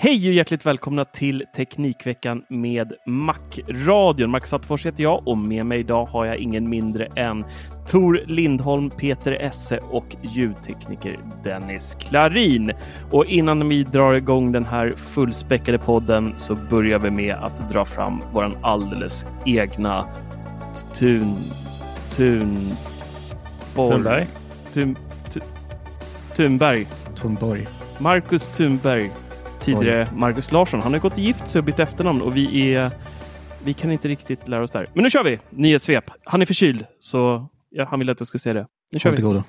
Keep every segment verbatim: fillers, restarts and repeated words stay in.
Hej och hjärtligt välkomna till Teknikveckan med Mackradion. Marcus Attefors heter jag och med mig idag har jag ingen mindre än Thor Lindholm, Peter Esse och ljudtekniker Dennis Klarin. Och innan vi drar igång den här fullspäckade podden så börjar vi med att dra fram våran alldeles egna tun... tun... Tunberg? Tun... Tunberg. Tunberg. Marcus Tunberg. Tidigare Marcus Larsson. Han har gått gift så bytt efternamn och vi är vi kan inte riktigt lära oss där. Men nu kör vi. Nyhetssvep. Han är förkyld så ja, han ville att jag skulle säga det. Nu kör vi. Goda.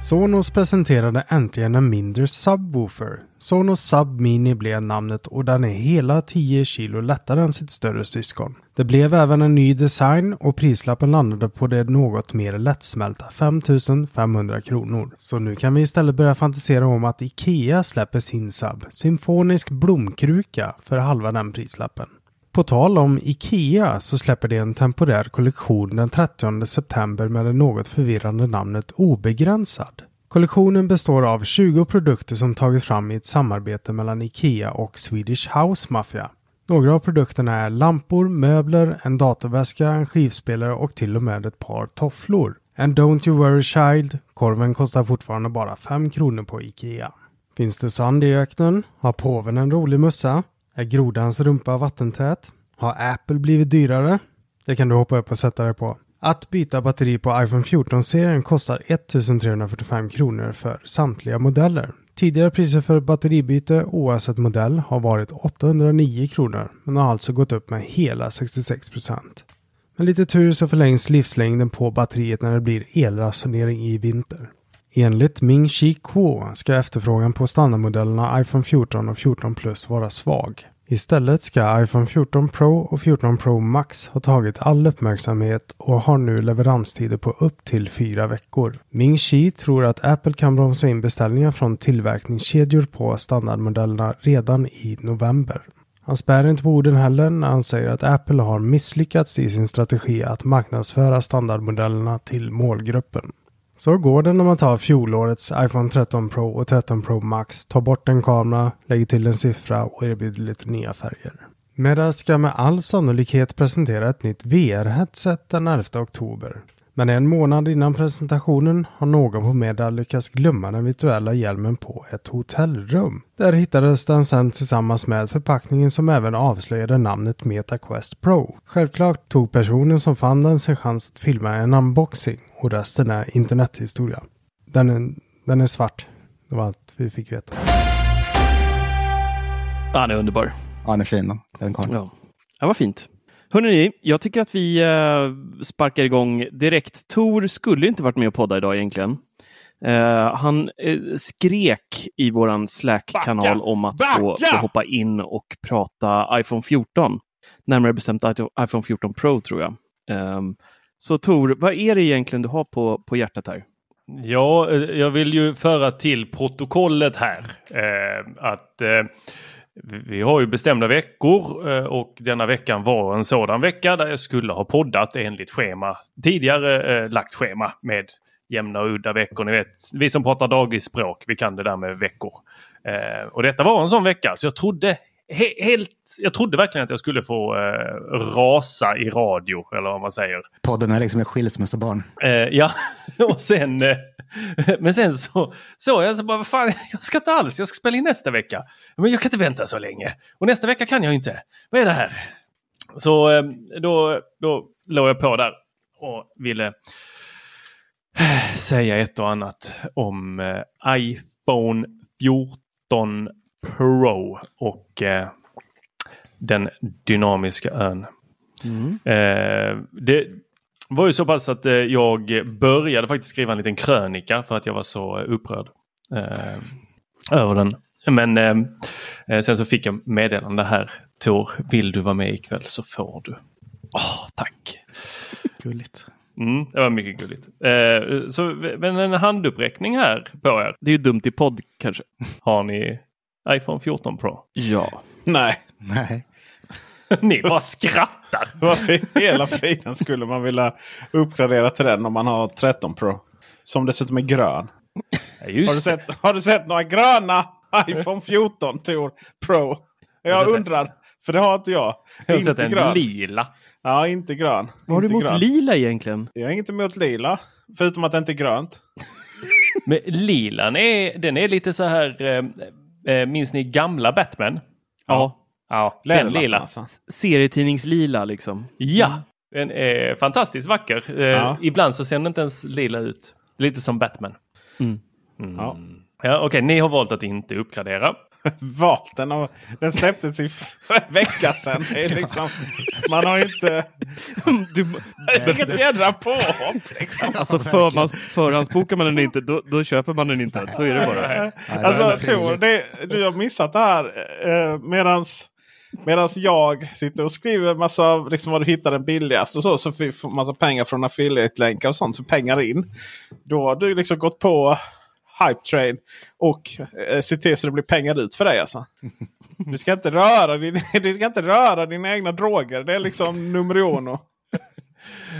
Sonos presenterade äntligen en mindre subwoofer. Sonos Sub Mini blev namnet och den är hela tio kilo lättare än sitt större syskon. Det blev även en ny design och prislappen landade på det något mer lättsmälta fem tusen femhundra kronor. Så nu kan vi istället börja fantisera om att IKEA släpper sin Sub, symfonisk blomkruka, för halva den prislappen. På tal om IKEA så släpper det en temporär kollektion den trettionde september med det något förvirrande namnet Obegränsad. Kollektionen består av tjugo produkter som tagits fram i ett samarbete mellan IKEA och Swedish House Mafia. Några av produkterna är lampor, möbler, en datorväska, en skivspelare och till och med ett par tofflor. And don't you worry child, korven kostar fortfarande bara fem kronor på IKEA. Finns det sand i öknen? Har påven en rolig mössa? Är grodans rumpa vattentät? Har Apple blivit dyrare? Det kan du hoppa upp och sätta dig på. Att byta batteri på iPhone fjorton-serien kostar ettusen trehundrafyrtiofem kronor för samtliga modeller. Tidigare priser för batteribyte oavsett modell har varit åttahundranio kronor, men har alltså gått upp med hela sextiosex procent. Med lite tur så förlängs livslängden på batteriet när det blir elransonering i vinter. Enligt Ming-Chi Kuo ska efterfrågan på standardmodellerna iPhone fjorton och fjorton Plus vara svag. Istället ska iPhone fjorton Pro och fjorton Pro Max ha tagit all uppmärksamhet och har nu leveranstider på upp till fyra veckor. Ming-Chi tror att Apple kan bromsa in beställningar från tillverkningskedjor på standardmodellerna redan i november. Han spär inte på orden heller när han säger att Apple har misslyckats i sin strategi att marknadsföra standardmodellerna till målgruppen. Så går det när man tar fjolårets iPhone tretton Pro och tretton Pro Max, tar bort en kamera, lägger till en siffra och erbjuder lite nya färger. Meta ska med all sannolikhet presentera ett nytt V R-headset den elfte oktober. Men en månad innan presentationen har någon på Meta lyckats glömma den virtuella hjälmen på ett hotellrum. Där hittades den sedan tillsammans med förpackningen som även avslöjade namnet Meta Quest Pro. Självklart tog personen som fann den sin chans att filma en unboxing och resten är internethistoria. Den är, den är svart. Det var allt vi fick veta. Han är underbar. Han är fin. Ja, det var fint. Hörrni, jag tycker att vi sparkar igång direkt. Thor skulle inte varit med och podda idag egentligen. Uh, han uh, skrek i våran Slack-kanal Backa! om att få, få hoppa in och prata iPhone fjorton. Närmare bestämt iPhone fjorton Pro tror jag. Um, så Thor, vad är det egentligen du har på, på hjärtat här? Ja, jag vill ju föra till protokollet här eh, att eh, vi har ju bestämda veckor eh, och denna veckan var en sådan vecka där jag skulle ha poddat enligt schema, tidigare eh, lagt schema med jämna och udda veckor. Ni vet, vi som pratar dagisspråk, vi kan det där med veckor. Eh, och detta var en sån vecka, så jag trodde he- helt, jag trodde verkligen att jag skulle få eh, rasa i radio, eller vad man säger. Podden är liksom en skilsmässobarn. Eh, ja, och sen eh, men sen så så jag så bara, vad fan, jag ska inte alls, jag ska spela in nästa vecka. Men jag kan inte vänta så länge. Och nästa vecka kan jag inte. Vad är det här? Så eh, då då låg jag på där och ville säga ett och annat om eh, iPhone fjorton Pro och eh, den dynamiska ön. Mm. Eh, det var ju så pass att eh, jag började faktiskt skriva en liten krönika för att jag var så eh, upprörd eh, över den. Men eh, sen så fick jag meddelande här. Thor, vill du vara med ikväll så får du. Åh, tack. Gulligt. Mm, det var mycket gulligt. Eh, så, men en handuppräckning här på er. Det är ju dumt i podd kanske. Har ni iPhone fjorton Pro? Ja. Nej. Nej. Ni bara skrattar. Varför hela friden skulle man vilja uppgradera till den om man har tretton Pro? Som dessutom är grön. Ja, just har, du sett, har du sett några gröna iPhone fjorton Thor Pro? Jag undrar. För det har inte jag. Jag har inte sett en grön. Lila. Ja, inte grön. Vad har du emot grön. Lila egentligen? Jag har inget emot lila. Förutom att det inte är grönt. Men lilan är, den är lite så här... Eh, minns ni gamla Batman? Ja. Ja, ja den lila. Alltså. Serietidningslila liksom. Ja, den är fantastiskt vacker. Eh, ja. Ibland så ser den inte ens lila ut. Lite som Batman. Mm. Mm. Ja. Ja, okej, okay, ni har valt att inte uppgradera. Valt den och den släpptes i vecka sedan. Det är liksom, man har inte du, inget jädra påhopp liksom. Alltså för man, förhandsbokar man den inte då, då köper man den inte, så är det bara. Nej, det alltså Thor, det, du har missat det här eh, medans medans jag sitter och skriver massa liksom vad du hittar den billigaste och så, så får massa pengar från affiliate-länkar och sånt, så pengar in. Då har du liksom gått på hype train och eh, se till så det blir pengar ut för dig alltså. Du ska inte röra din, du ska inte röra dina egna droger. Det är liksom nummer uno.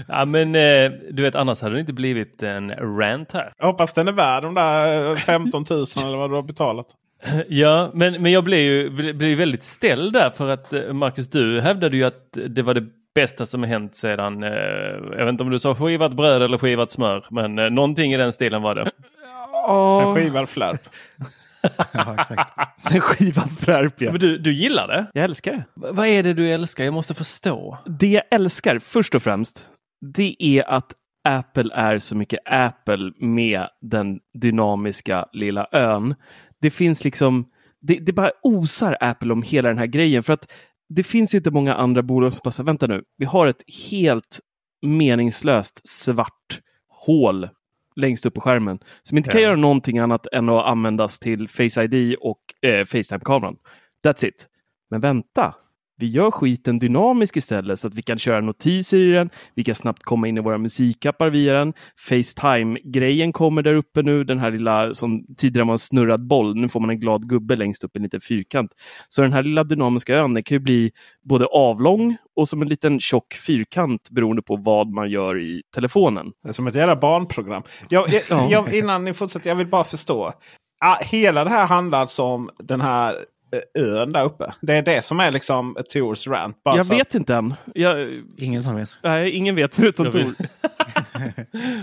Ja, men eh, du vet, annars hade det inte blivit en rant här. Jag hoppas den är värd de där femton tusen eller vad du har betalat. Ja, men, men jag blev ju blev väldigt ställd där för att Marcus, du hävdade ju att det var det bästa som har hänt sedan eh, jag vet inte om du sa skivat bröd eller skivat smör, men eh, någonting i den stilen var det. Oh. Sen skivad flärp. Ja, exakt. Sen skivad flärp, ja. Men du, du gillar det? Jag älskar det. V- vad är det du älskar? Jag måste förstå. Det jag älskar, först och främst, det är att Apple är så mycket Apple med den dynamiska lilla ön. Det finns liksom... Det, det bara osar Apple om hela den här grejen. För att det finns inte många andra bolag som passar. Vänta nu, vi har ett helt meningslöst svart hål längst upp på skärmen, som inte kan yeah. göra någonting annat än att användas till Face I D och eh, FaceTime-kameran. That's it. Men vänta, vi gör skiten dynamisk istället så att vi kan köra notiser i den, vi kan snabbt komma in i våra musikappar via den, FaceTime-grejen kommer där uppe nu, den här lilla, som tidigare var en snurrad boll, nu får man en glad gubbe längst upp i en liten fyrkant. Så den här lilla dynamiska ön, den kan ju bli både avlång och som en liten tjock fyrkant beroende på vad man gör i telefonen. Det är som ett jävla barnprogram. Jag, jag, jag, innan ni fortsätter, jag vill bara förstå. Hela det här handlar alltså om den här ön där uppe. Det är det som är liksom Thors rant. Jag vet inte än. Jag... Ingen som vet. Nej, ingen vet förutom Thor.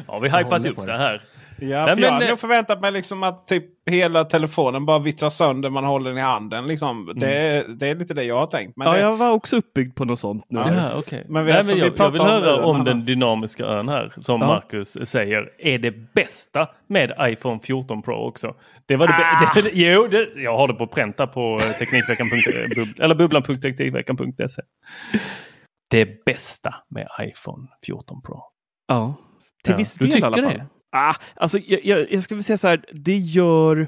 Ja, vi hypat upp det, det här. Ja, nej, för jag hade förväntat mig liksom att typ hela telefonen bara vittrar sönder, man håller den i handen liksom. Mm. det, det är lite det jag har tänkt. Men ja, det... jag var också uppbyggd på något sånt nu. Ja, okej. Men vi, nej, men jag, vi jag vill om höra om den dynamiska ön här, som ja. Marcus säger är det bästa med iPhone fjorton Pro också. Det var det, ah! be- det, jo, det jag har det på pränta på teknikveckan punkt se eller bubblan punkt teknikveckan punkt se. Det bästa med iPhone fjorton Pro. Ja, till ja. viss del i alla fall. Det? Ah, alltså jag, jag, jag ska väl säga så här, det gör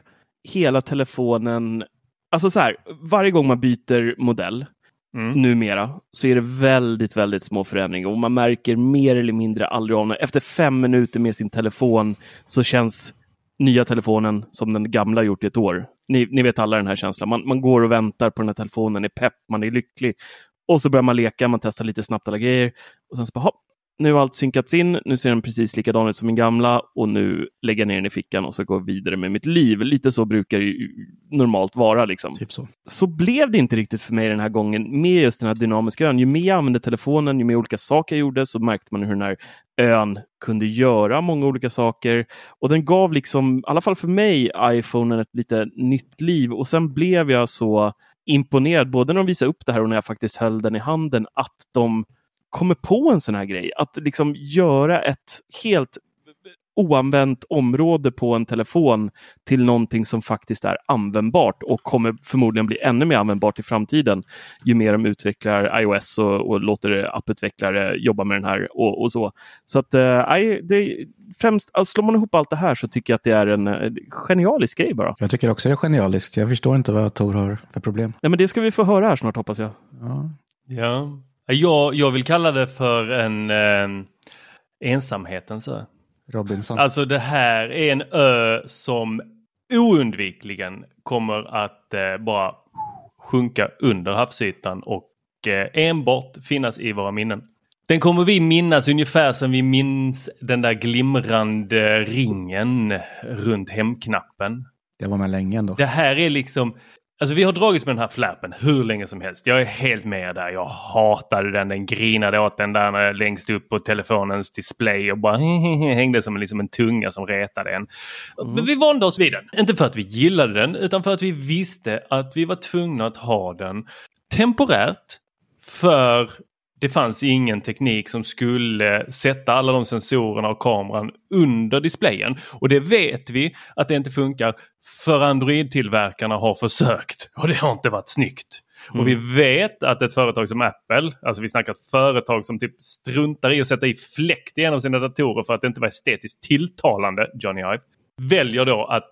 hela telefonen, alltså så här, varje gång man byter modell mm. numera, så är det väldigt, väldigt små förändringar. Och man märker mer eller mindre aldrig av. Efter fem minuter med sin telefon så känns nya telefonen som den gamla gjort i ett år. Ni, ni vet alla den här känslan. Man, man går och väntar på den här telefonen, är pepp, man är lycklig. Och så börjar man leka, man testar lite snabbt alla grejer. Och sen så bara, hopp, nu har allt synkats in. Nu ser den precis likadan ut som min gamla. Och nu lägger jag ner den i fickan och så går jag vidare med mitt liv. Lite så brukar det ju normalt vara. Liksom. Typ så. Så blev det inte riktigt för mig den här gången med just den här dynamiska ön. Ju mer jag använde telefonen, ju mer olika saker jag gjorde, så märkte man hur den här ön kunde göra många olika saker. Och den gav liksom, i alla fall för mig, iPhonen ett lite nytt liv. Och sen blev jag så imponerad, både när de visade upp det här och när jag faktiskt höll den i handen, att de kommer på en sån här grej. Att liksom göra ett helt oanvänt område på en telefon till någonting som faktiskt är användbart och kommer förmodligen bli ännu mer användbart i framtiden ju mer de utvecklar iOS och, och låter apputvecklare jobba med den här och, och så. Så att eh, det, främst, alltså, slår man ihop allt det här så tycker jag att det är en eh, genialisk grej bara. Jag tycker också det är genialiskt. Jag förstår inte vad Thor har för problem. Nej, men det ska vi få höra här snart, hoppas jag. Ja, ja. Jag, jag vill kalla det för en eh, ensamhetens ö. Robinson. Alltså det här är en ö som oundvikligen kommer att eh, bara sjunka under havsytan och eh, enbart finnas i våra minnen. Den kommer vi minnas ungefär som vi minns den där glimrande ringen runt hemknappen. Det var man länge ändå. Det här är liksom... Alltså vi har dragits med den här flappen hur länge som helst. Jag är helt med där. Jag hatade den. Den grinade åt den där längst upp på telefonens display och bara hängde som en, liksom en tunga som retade en. Mm. Men vi vande oss vid den. Inte för att vi gillade den, utan för att vi visste att vi var tvungna att ha den temporärt. För det fanns ingen teknik som skulle sätta alla de sensorerna och kameran under displayen. Och det vet vi att det inte funkar, för Android-tillverkarna har försökt. Och det har inte varit snyggt. Mm. Och vi vet att ett företag som Apple, alltså vi snackar ett företag som typ struntar i att sätta i fläkt i en av sina datorer för att det inte var estetiskt tilltalande, Johnny Ive, väljer då att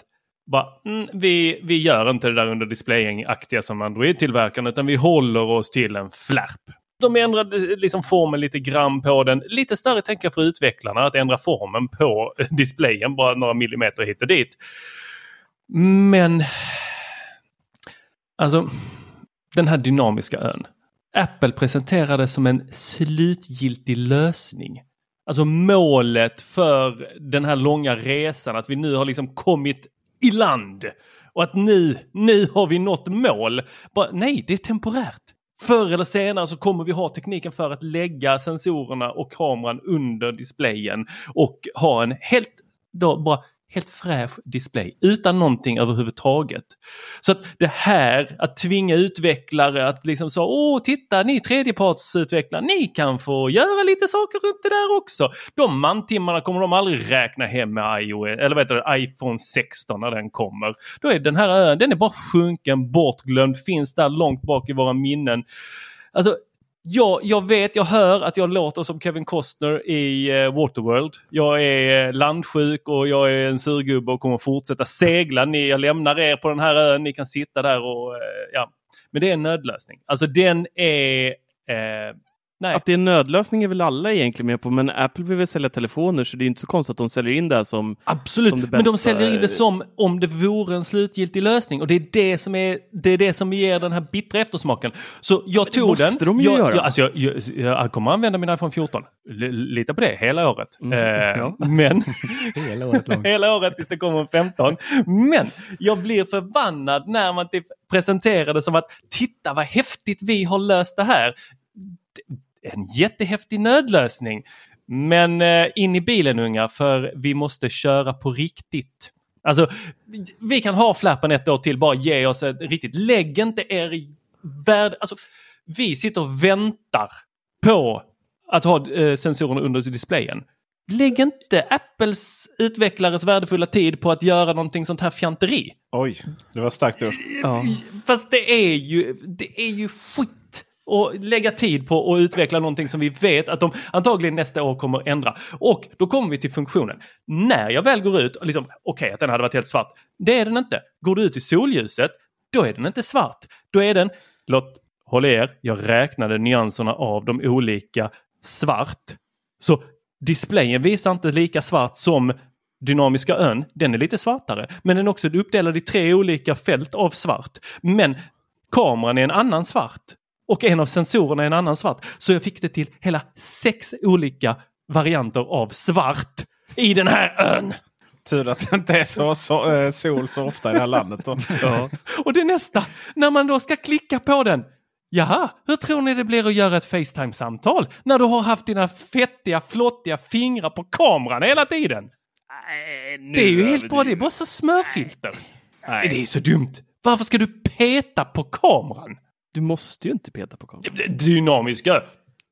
bara, mm, vi, vi gör inte det där under displaying-aktiga som Android-tillverkarna, utan vi håller oss till en flärp. De ändrade liksom formen lite grann på den. Lite större tänker för utvecklarna att ändra formen på displayen. Bara några millimeter hit och dit. Men alltså den här dynamiska ön. Apple presenterade som en slutgiltig lösning. Alltså målet för den här långa resan. Att vi nu har liksom kommit i land. Och att nu, nu har vi nått mål. Bara, nej, det är temporärt. Förr eller senare så kommer vi ha tekniken för att lägga sensorerna och kameran under displayen och ha en helt, då, bara, helt fräsch display utan någonting överhuvudtaget. Så att det här att tvinga utvecklare att liksom så, åh titta, ni tredjepartsutvecklare, ni kan få göra lite saker runt det där också. De mantimmarna kommer de aldrig räkna hem med iOS, eller vet du, iPhone sexton när den kommer. Då är den här ön, den är bara sjunken, bortglömd, finns där långt bak i våra minnen. Alltså Ja, jag vet, jag hör att jag låter som Kevin Costner i eh, Waterworld. Jag är eh, landsjuk och jag är en surgubbe och kommer fortsätta segla. Ni, jag lämnar er på den här ön, ni kan sitta där och eh, ja. Men det är en nödlösning. Alltså den är... Eh, nej. Att det är en nödlösning är väl alla egentligen med på, men Apple vill väl sälja telefoner så det är inte så konstigt att de säljer in det här som, absolut. Som det bästa. Men de säljer in det som om det vore en slutgiltig lösning och det är det som, är, det är det som ger den här bittra eftersmaken. Så jag men tog måste den. Måste de ju jag, göra. Jag, alltså jag, jag, jag kommer använda min iPhone fjorton. L- lita på det hela året. Mm. Eh, ja. Men hela året långt. Hela året tills det kommer femton. Men jag blir förbannad när man typ presenterade som att titta vad häftigt vi har löst det här. En jättehäftig nödlösning. Men eh, in i bilen unga, för vi måste köra på riktigt. Alltså vi kan ha flärpen ett år till, bara ge oss ett riktigt. Lägg inte er i värld. Alltså vi sitter och väntar på att ha eh, sensorerna under displayen. Lägg inte Apples utvecklarens värdefulla tid på att göra någonting sånt här fjanteri. Oj, det var starkt ord. Ja. Fast det är ju det är ju skit. Och lägga tid på att utveckla någonting som vi vet att de antagligen nästa år kommer att ändra. Och då kommer vi till funktionen. När jag väl går ut, liksom, okej okay, att den hade varit helt svart. Det är den inte. Går du ut i solljuset, då är den inte svart. Då är den, låt håll er, jag räknade nyanserna av de olika svart. Så displayen visar inte lika svart som dynamiska ön. Den är lite svartare. Men den är också uppdelad i tre olika fält av svart. Men kameran är en annan svart. Och en av sensorerna är en annan svart. Så jag fick det till hela sex olika varianter av svart i den här ön. Tur att det inte är så, så äh, sol så ofta i det här landet. Då. Ja. Och det nästa, när man då ska klicka på den. Jaha, hur tror ni det blir att göra ett FaceTime-samtal när du har haft dina fettiga, flottiga fingrar på kameran hela tiden? Nej, nu det är ju helt bra, det är bara så smörfilter. Nej. Det är så dumt. Varför ska du peta på kameran? Du måste ju inte peta på kameran. Dynamiska.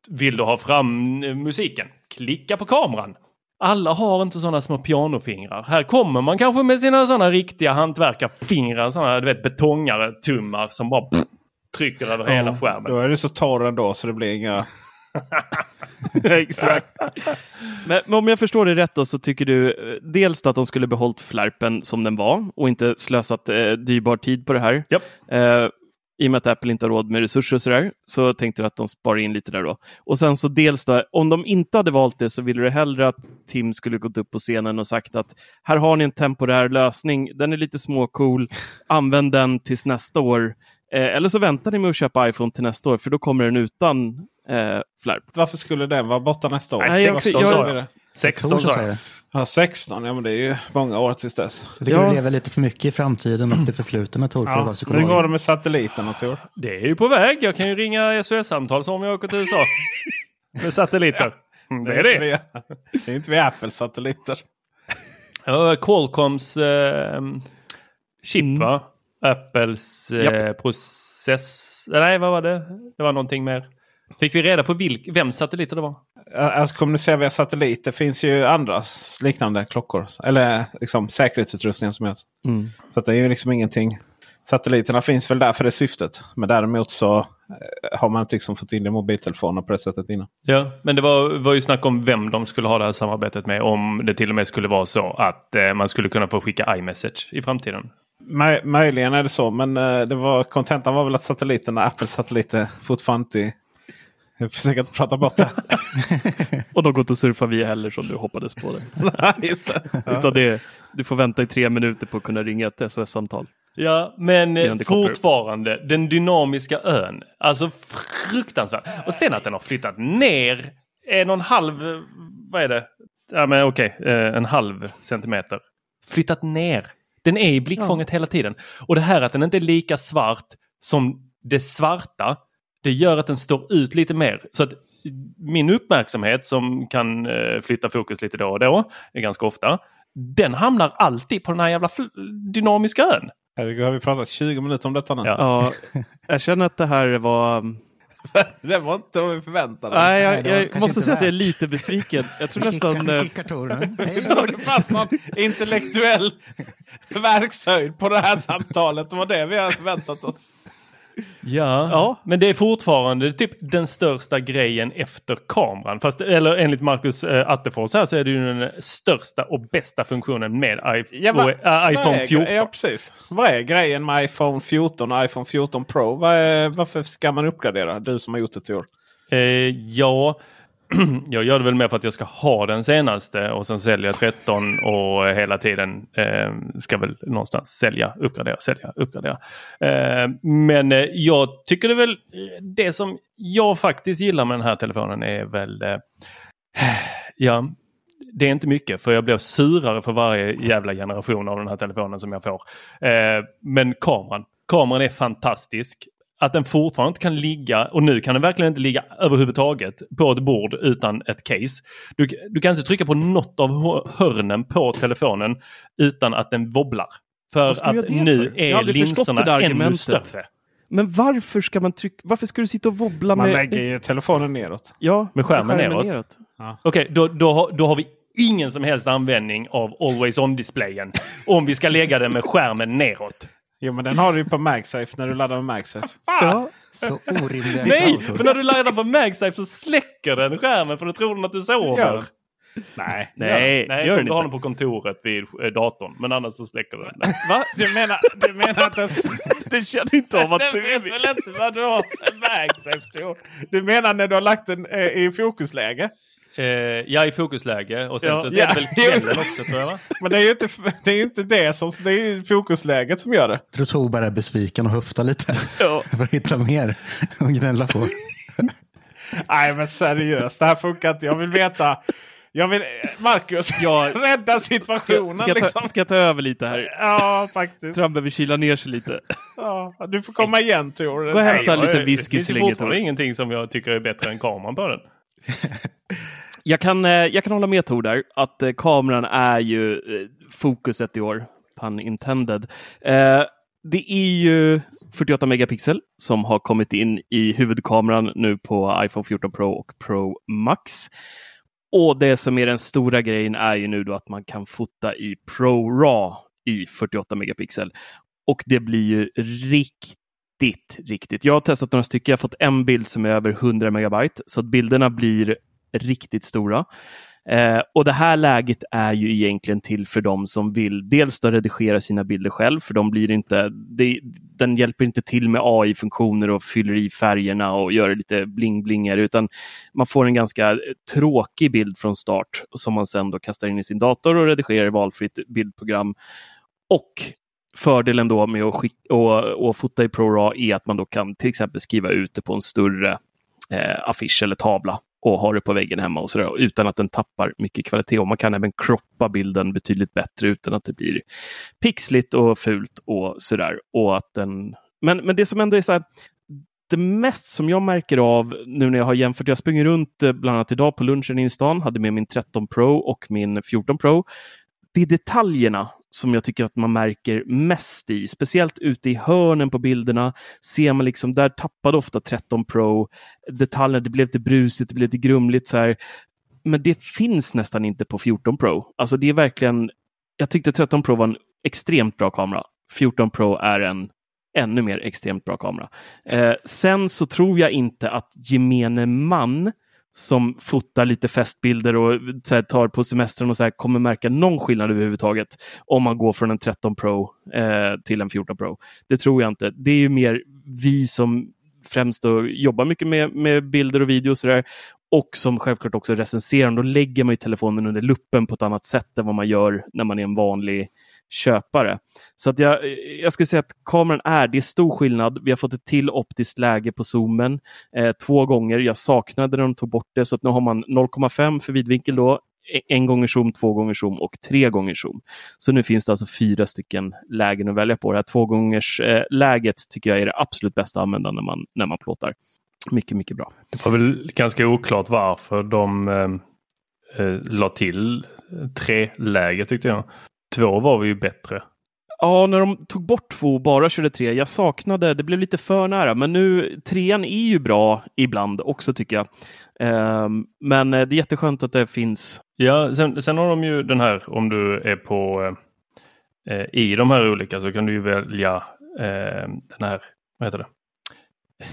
Vill du ha fram musiken? Klicka på kameran. Alla har inte sådana små pianofingrar. Här kommer man kanske med sina sådana riktiga hantverkarfingrar. Sådana, du vet, betongare tummar som bara pff, trycker över ja, hela skärmen. Då är det så torr ändå så det blir inga... Exakt. Men, men om jag förstår det rätt då, så tycker du dels att de skulle behållit flärpen som den var och inte slösat eh, dyrbar tid på det här. Yep. Eh, I och med att Apple inte har råd med resurser och sådär, så tänkte du att de sparar in lite där då. Och sen så dels då, om de inte hade valt det så ville du hellre att Tim skulle gått upp på scenen och sagt att här har ni en temporär lösning, den är lite småcool, använd den tills nästa år. Eh, eller så väntar ni med att köpa iPhone till nästa år, för då kommer den utan eh, flärp. Varför skulle den vara borta nästa år? Nej, jag, jag, jag, jag, sexton så säger jag. Ja, sexton, ja men det är ju många år tills dess. Jag tycker ja. Du lever lite för mycket i framtiden och det förflutna, Thor, för ja, att vara psykolog. Nu går det med satelliterna, Thor. Det är ju på väg, jag kan ju ringa S O S-samtal som om jag åker till U S A. Med satelliter. Ja, det är det. Det är inte vi, det är inte vi Apple-satelliter. Ja, Qualcomms eh, chip mm. va? Apples eh, process... Nej, vad var det? Det var någonting mer. Fick vi reda på vilk, vem satelliter det var? Alltså kommunicera via satellit. Det finns ju andra liknande klockor. Eller liksom säkerhetsutrustningar som helst. Mm. Så att det är ju liksom ingenting. Satelliterna finns väl där för det syftet. Men däremot så har man inte liksom fått in det i mobiltelefoner på det sättet innan. Ja, men det var, var ju snack om vem de skulle ha det här samarbetet med. Om det till och med skulle vara så att eh, man skulle kunna få skicka iMessage i framtiden. Möj, möjligen är det så. Men eh, det var, kontentan var väl att satelliterna, Apple-satelliter fortfarande inte... Jag försöker inte prata bort det. Och de går inte att surfa via heller som du hoppades på det. Nej, just det. Ja. Utan det. Du får vänta i tre minuter på att kunna ringa ett S O S-samtal. Ja, men fortfarande kopplar. Den dynamiska ön. Alltså fruktansvärt. Och sen att den har flyttat ner en och en halv... Vad är det? Ja, men okej. En halv centimeter. Flyttat ner. Den är i blickfånget ja. Hela tiden. Och det här att den inte är lika svart som det svarta... Det gör att den står ut lite mer. Så att min uppmärksamhet som kan flytta fokus lite då och då, ganska ofta, den hamnar alltid på den här jävla dynamiska ön. Herregud, har vi pratat tjugo minuter om detta nu? Ja, jag känner att det här var... Det var inte vad vi förväntade. Nej, jag, jag, jag måste säga att jag är lite besviken. Jag tror nästan... Jag fast någon intellektuell verkshöjd på det här samtalet. Det var det vi har förväntat oss. Ja, ja, men det är fortfarande typ den största grejen efter kameran. Fast, eller enligt Marcus eh, Attefors här, så är det ju den största och bästa funktionen med I- ja, och, äh, iPhone är, fjorton. Ja, precis. Vad är grejen med iPhone fjorton och iPhone fjorton Pro? Vad är, varför ska man uppgradera? Du som har gjort det till år. Eh, ja, jag gör det väl med för att jag ska ha den senaste och sen säljer jag tretton och hela tiden eh, ska väl någonstans sälja, uppgradera, sälja, uppgradera. Eh, men eh, jag tycker det väl, det som jag faktiskt gillar med den här telefonen är väl, eh, ja, det är inte mycket för jag blir surare för varje jävla generation av den här telefonen som jag får. Eh, men kameran, kameran är fantastisk. Att den fortfarande inte kan ligga, och nu kan den verkligen inte ligga överhuvudtaget på ett bord utan ett case. Du, du kan inte trycka på något av hörnen på telefonen utan att den wobblar. För att nu för? är linserna ännu större. Men varför ska man trycka, varför ska du sitta och wobbla man med... Man lägger ju telefonen neråt. Ja, med skärmen, skärmen neråt. neråt. Ja. Okej, okay, då, då, då har vi ingen som helst användning av Always-on-displayen om vi ska lägga den med skärmen neråt. Jo, men den har du ju på MagSafe när du laddar på MagSafe. Ja, så orimligt. Nej, för när du laddar på MagSafe så släcker den skärmen för då tror den att du sover. Ja. Nej, nej. Ja, nej gör om du har den på kontoret vid datorn. Men annars så släcker den. Va? Du menar, du menar att den... den känner inte av att du... vet väl inte vad du har en MagSafe. Du menar när du har lagt den eh, i fokusläge? Eh, ja, i fokusläge. Och sen ja, så det ja. är väl kvällen också, tror jag. Men det är ju inte det, är inte det som... Det är ju fokusläget som gör det. Du tog bara besviken och höfta lite. Ja. För att hitta mer och gnälla på. Nej, men seriöst. Det här funkar inte. Jag vill veta... Jag vill, Marcus, jag rädda situationen. Ska, liksom. ta, ska ta över lite här. Ja, faktiskt. Tror han behöver kyla ner sig lite. Ja, du får komma igen, Thor. Gå och hämta Nej, lite whisky så länge. Det är ingenting som jag tycker är bättre än kameran på den. jag, kan, jag kan hålla med Thor där. Att kameran är ju fokuset i år. Pun intended. Det är ju fyrtioåtta megapixel som har kommit in i huvudkameran nu på iPhone fjorton Pro och Pro Max. Och det som är den stora grejen är ju nu då att man kan fota i ProRAW i fyrtioåtta megapixel. Och det blir ju riktigt, riktigt. Jag har testat några stycken. Jag har fått en bild som är över hundra megabyte. Så att bilderna blir riktigt stora. Eh, och det här läget är ju egentligen till för dem som vill dels då redigera sina bilder själv. För de blir inte, det, den hjälper inte till med A I-funktioner och fyller i färgerna och gör lite bling-blinger. Utan man får en ganska tråkig bild från start som man sen då kastar in i sin dator och redigerar i valfritt bildprogram. Och fördelen då med att skicka, och, och fota i ProRAW är att man då kan till exempel skriva ut det på en större eh, affisch eller tavla. Och har det på väggen hemma och sådär. Utan att den tappar mycket kvalitet. Och man kan även kroppa bilden betydligt bättre. Utan att det blir pixligt och fult och sådär. Och att den... men, men det som ändå är så här. Det mest som jag märker av nu när jag har jämfört. Jag springer runt bland annat idag på lunchen i stan. Hade med min tretton Pro och min fjorton Pro. Det är detaljerna som jag tycker att man märker mest i. Speciellt ute i hörnen på bilderna ser man liksom, där tappade ofta tretton Pro detaljer. Det blev lite brusigt, det blev lite grumligt så här. Men det finns nästan inte på fjorton Pro. Alltså det är verkligen, jag tyckte tretton Pro var en extremt bra kamera. fjorton Pro är en ännu mer extremt bra kamera. Eh, sen så tror jag inte att gemene man som fotar lite festbilder och så här, tar på semestern och så här, kommer märka någon skillnad överhuvudtaget om man går från en tretton Pro eh, till en fjorton Pro. Det tror jag inte. Det är ju mer vi som främst då jobbar mycket med, med bilder och videos och, där, och som självklart också recenserar. Då lägger man ju telefonen under luppen på ett annat sätt än vad man gör när man är en vanlig köpare. Så att jag, jag skulle säga att kameran är, det är stor skillnad. Vi har fått ett till optiskt läge på zoomen eh, två gånger. Jag saknade när de tog bort det, så att nu har man noll komma fem för vidvinkel då, en gånger zoom, två gånger zoom och tre gånger zoom. Så nu finns det alltså fyra stycken lägen att välja på. Det här två gångers eh, läget tycker jag är det absolut bästa att använda när man, när man plåtar. Mycket, mycket bra. Det var väl ganska oklart varför de eh, la till tre läge tyckte jag. Två var vi ju bättre. Ja, när de tog bort två och bara körde tre. Jag saknade, det blev lite för nära. Men nu, trean är ju bra ibland också tycker jag. Um, men det är jätteskönt att det finns. Ja, sen, sen har de ju den här, om du är på eh, i de här olika så kan du ju välja eh, den här, vad heter det?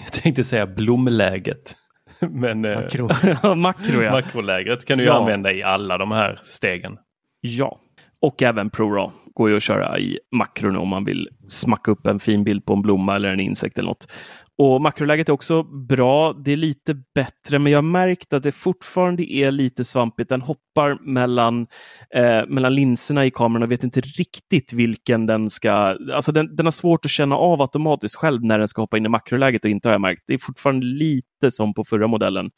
Jag tänkte säga blomläget. Men, eh, makro. makro, ja. Makroläget kan du ju ja. använda i alla de här stegen. Ja. Och även ProRAW går ju att köra i makron om man vill smacka upp en fin bild på en blomma eller en insekt eller något. Och makroläget är också bra. Det är lite bättre, men jag har märkt att det fortfarande är lite svampigt. Den hoppar mellan, eh, mellan linserna i kameran och vet inte riktigt vilken den ska... Alltså den, den har svårt att känna av automatiskt själv när den ska hoppa in i makroläget och inte har jag märkt. Det är fortfarande lite som på förra modellen.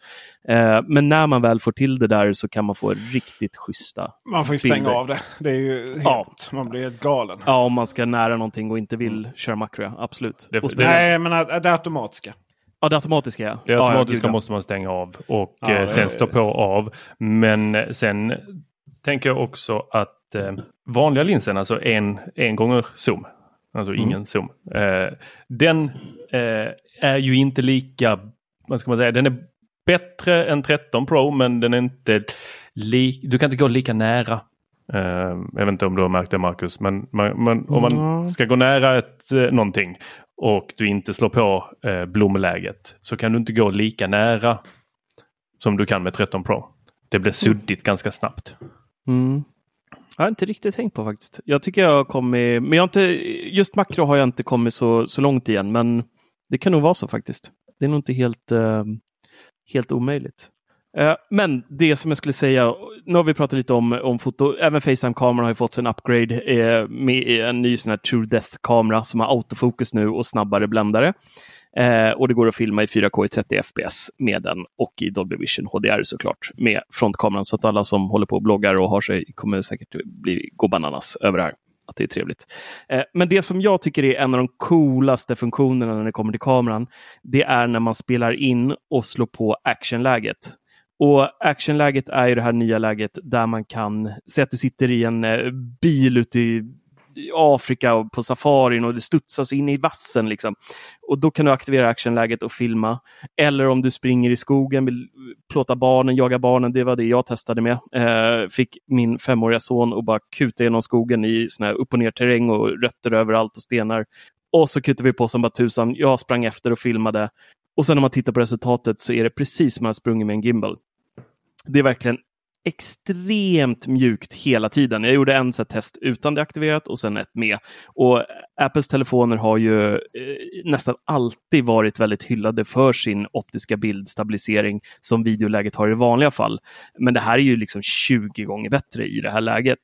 Eh, men när man väl får till det där så kan man få riktigt schyssta. Man får ju stänga bilder. Av det. Det är ju helt... Ja. Man blir helt galen. Ja, om man ska nära någonting och inte vill köra makro. Absolut. Det, det, nej, men att, att automatiska. Ja, det automatiska, ja. Det automatiska ja, måste man stänga av och ja, eh, sen ja, stå på och av. Men sen tänker jag också att eh, vanliga linsen, alltså en, en gånger zoom, alltså mm. ingen zoom, eh, den eh, är ju inte lika, vad ska man säga, den är bättre än tretton Pro, men den är inte li- du kan inte gå lika nära. Uh, jag vet inte om du har märkt det, Marcus, men man, man, mm. om man ska gå nära ett, eh, någonting och du inte slår på eh, blomläget så kan du inte gå lika nära som du kan med tretton Pro. Det blev suddigt mm. ganska snabbt. Mm. Jag har inte riktigt tänkt på faktiskt. Jag tycker jag har kommit... Men jag har inte, just makro har jag inte kommit så, så långt igen. Men det kan nog vara så faktiskt. Det är nog inte helt, uh, helt omöjligt. Uh, men det som jag skulle säga... Nu har vi pratat lite om, om foto. Även FaceTime-kameran har ju fått sin upgrade eh, med en ny sån här True Depth-kamera som har autofokus nu och snabbare bländare. Eh, och det går att filma i fyra K i trettio fps med den och i Dolby Vision H D R såklart med frontkameran, så att alla som håller på och bloggar och har sig kommer säkert bli, gå bananas över det här, att det är trevligt. Eh, men det som jag tycker är en av de coolaste funktionerna när det kommer till kameran, det är när man spelar in och slår på actionläget. Och actionläget är ju det här nya läget där man kan se att du sitter i en eh, bil ute i Afrika och på safarin och det studsas in i vassen liksom. Och då kan du aktivera actionläget och filma. Eller om du springer i skogen, vill plåta barnen, jaga barnen. Det var det jag testade med. Eh, fick min femåriga son och bara kuta genom skogen i sån här upp- och ner terräng och rötter överallt och stenar. Och så kutade vi på som bara tusan. Jag sprang efter och filmade. Och sen när man tittar på resultatet så är det precis som man har sprungit med en gimbal. Det är verkligen extremt mjukt hela tiden. Jag gjorde en sån test utan det aktiverat och sen ett med. Och Apples telefoner har ju eh, nästan alltid varit väldigt hyllade för sin optiska bildstabilisering som videoläget har i vanliga fall. Men det här är ju liksom tjugo gånger bättre i det här läget.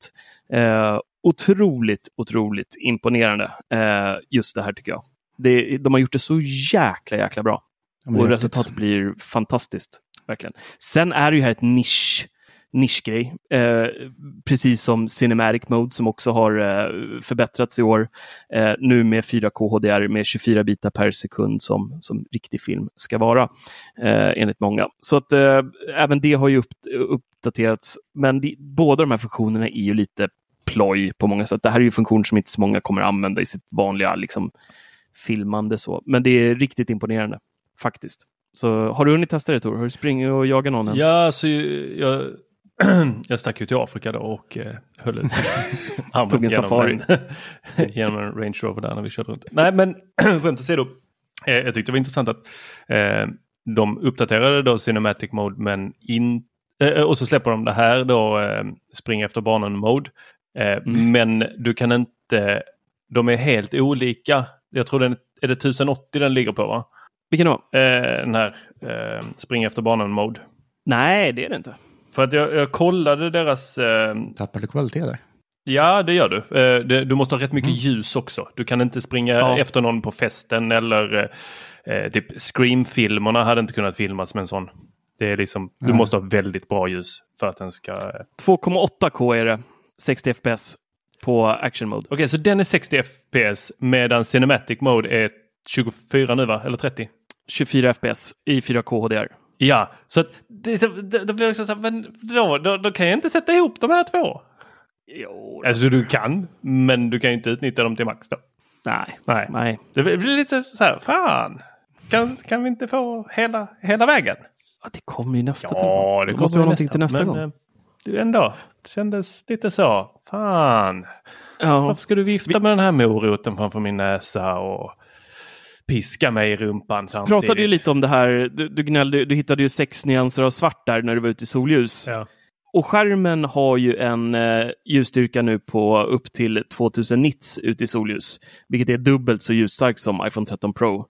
Eh, otroligt, otroligt imponerande. Eh, just det här tycker jag. Det, de har gjort det så jäkla, jäkla bra. Och riktigt. Resultatet blir fantastiskt. Verkligen. Sen är det ju här ett nisch nischgrej. Eh, precis som Cinematic Mode som också har eh, förbättrats i år. Eh, nu med fyra K H D R med tjugofyra bitar per sekund som, som riktig film ska vara. Eh, enligt många. Så att eh, även det har ju upp, uppdaterats. Men de, båda de här funktionerna är ju lite ploj på många sätt. Det här är ju funktioner som inte så många kommer använda i sitt vanliga liksom, filmande. Så. Men det är riktigt imponerande. Faktiskt. Så har du hunnit testa det, Thor? Har du springit och jagat någon? Än? Ja, så jag... Jag stack ut i Afrika då och eh, höll en, tog en safari genom en Range Rover där när vi körde runt. Nej, men skämt att se då. Eh, jag tyckte det var intressant att eh, de uppdaterade då Cinematic Mode men in, eh, och så släpper de det här då eh, springa efter barnen mode. Eh, mm. Men du kan inte, de är helt olika. Jag tror den är det tusen åttio den ligger på, va? Vilken då? Eh, den här eh, springa efter barnen mode. Nej, det är det inte. För att jag, jag kollade deras... Eh... Tappar du kvalitet där? Ja, det gör du. Eh, det, du måste ha rätt mycket mm. ljus också. Du kan inte springa ja. efter någon på festen eller eh, typ Scream-filmerna hade inte kunnat filmas med en sån. Det är liksom, mm. du måste ha väldigt bra ljus för att den ska... Eh... två komma åtta K är det. sextio fps på action mode. Okej, okay, så den är sextio fps medan cinematic mode är tjugofyra nu, va? Eller trettio? tjugofyra fps i fyra K H D R. Ja, så att det, då blir det liksom så här, men då, då, då kan jag inte sätta ihop de här två. Jo. Alltså du kan, men du kan ju inte utnyttja dem till max då. Nej. Nej. Nej. Det blir lite så här, fan, kan, kan vi inte få hela, hela vägen? Ja, det kommer ju nästa. Ja, det, det måste vara någonting till nästa men, gång. Men ändå, det kändes lite så, fan. Ja. Varför ska du vifta vi... med den här moroten framför min näsa och... piska mig i rumpan samtidigt. Pratade ju lite om det här. Du, du, gnällde, du hittade ju sex nyanser av svart där när du var ute i solljus. Ja. Och skärmen har ju en eh, ljusstyrka nu på upp till tvåtusen nits ute i solljus. Vilket är dubbelt så ljusstark som iPhone tretton Pro.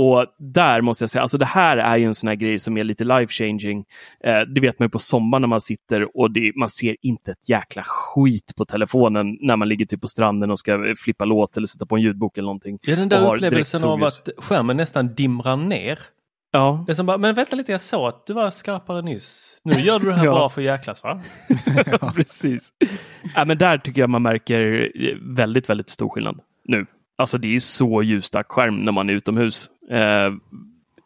Och där måste jag säga, alltså det här är ju en sån här grej som är lite life-changing. Eh, det vet man ju på sommaren när man sitter och det, man ser inte ett jäkla skit på telefonen när man ligger typ på stranden och ska flippa låt eller sitta på en ljudbok eller någonting. Ja, den där upplevelsen av att skärmen nästan dimrar ner. Ja. Det som bara, men vänta lite, jag sa att du var skarpare nyss. Nu gör du det här ja. Bra för jäklas, va? Ja, precis. Ja, men där tycker jag man märker väldigt, väldigt stor skillnad nu. Alltså det är ju så ljusstark skärm när man är utomhus. Eh,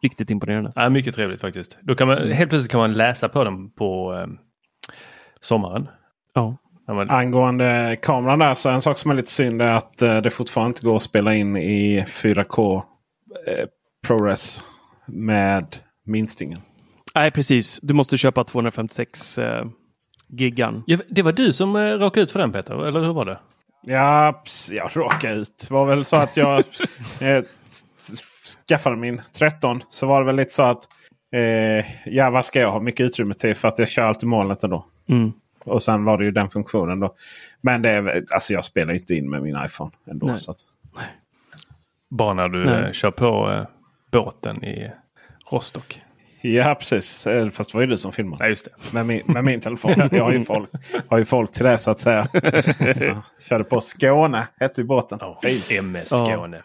riktigt imponerande. Ja, mycket trevligt faktiskt. Då kan man, helt plötsligt kan man läsa på dem på eh, sommaren. Ja. Man... Angående kameran där så en sak som är lite synd är att eh, det fortfarande inte går att spela in i fyra K eh, ProRes med minstingen. Nej, precis. Du måste köpa tvåhundrafemtiosex eh, gigan. Ja, det var du som eh, råkade ut för den, Peter, eller hur var det? Ja, jag råkade ut. Det var väl så att jag eh, skaffade min tretton. Så var det väl lite så att eh, ja, vad ska jag ha mycket utrymme till, för att jag kör alltid molnet ändå. Mm. Och sen var det ju den funktionen då. Men det är, alltså jag spelar inte in med min iPhone ändå. Nej. Så att, nej. Bara när du nej. kör på eh, båten i Rostock. Ja, precis. Fast det var ju du som filmade. Ja, just det. Med min, med min telefon. Jag har ju folk, har ju folk till det, så att säga. Ja. Körde på Skåne, hette ju båten. Oh, M S Skåne.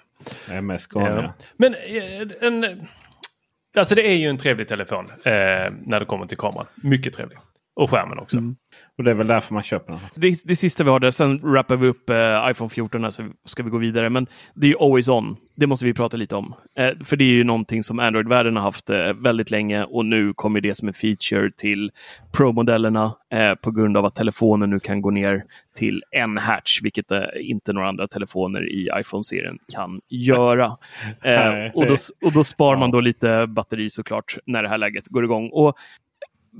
Oh. M S Skåne, ja. Men en, alltså det är ju en trevlig telefon eh, när det kommer till kameran. Mycket trevlig. Och skärmen också. Mm. Och det är väl därför man köper den. Det, det sista vi har där, sen rappar vi upp eh, iPhone fjorton här, så ska vi gå vidare. Men det är ju Always-on. Det måste vi prata lite om. Eh, för det är ju någonting som Android-världen har haft eh, väldigt länge. Och nu kommer det som en feature till Pro-modellerna. Eh, på grund av att telefonen nu kan gå ner till en hertz. Vilket eh, inte några andra telefoner i iPhone-serien kan göra. Eh, och, då, och då spar man då lite batteri såklart när det här läget går igång. Och